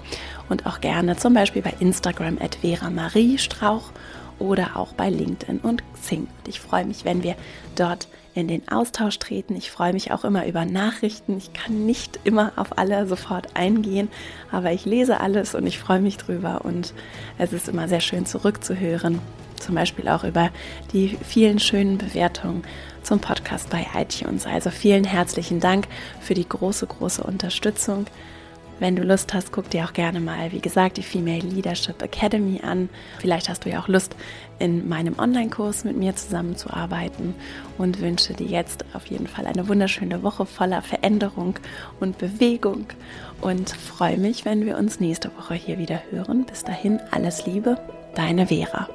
und auch gerne zum Beispiel bei Instagram at Vera Marie Strauch oder auch bei LinkedIn und Xing. Ich freue mich, wenn wir dort in den Austausch treten. Ich freue mich auch immer über Nachrichten. Ich kann nicht immer auf alle sofort eingehen, aber ich lese alles und ich freue mich drüber. Und es ist immer sehr schön zurückzuhören, zum Beispiel auch über die vielen schönen Bewertungen zum Podcast bei iTunes. Also vielen herzlichen Dank für die große, große Unterstützung. Wenn du Lust hast, guck dir auch gerne mal, wie gesagt, die Female Leadership Academy an. Vielleicht hast du ja auch Lust, in meinem Online-Kurs mit mir zusammenzuarbeiten und wünsche dir jetzt auf jeden Fall eine wunderschöne Woche voller Veränderung und Bewegung und freue mich, wenn wir uns nächste Woche hier wieder hören. Bis dahin, alles Liebe, deine Vera.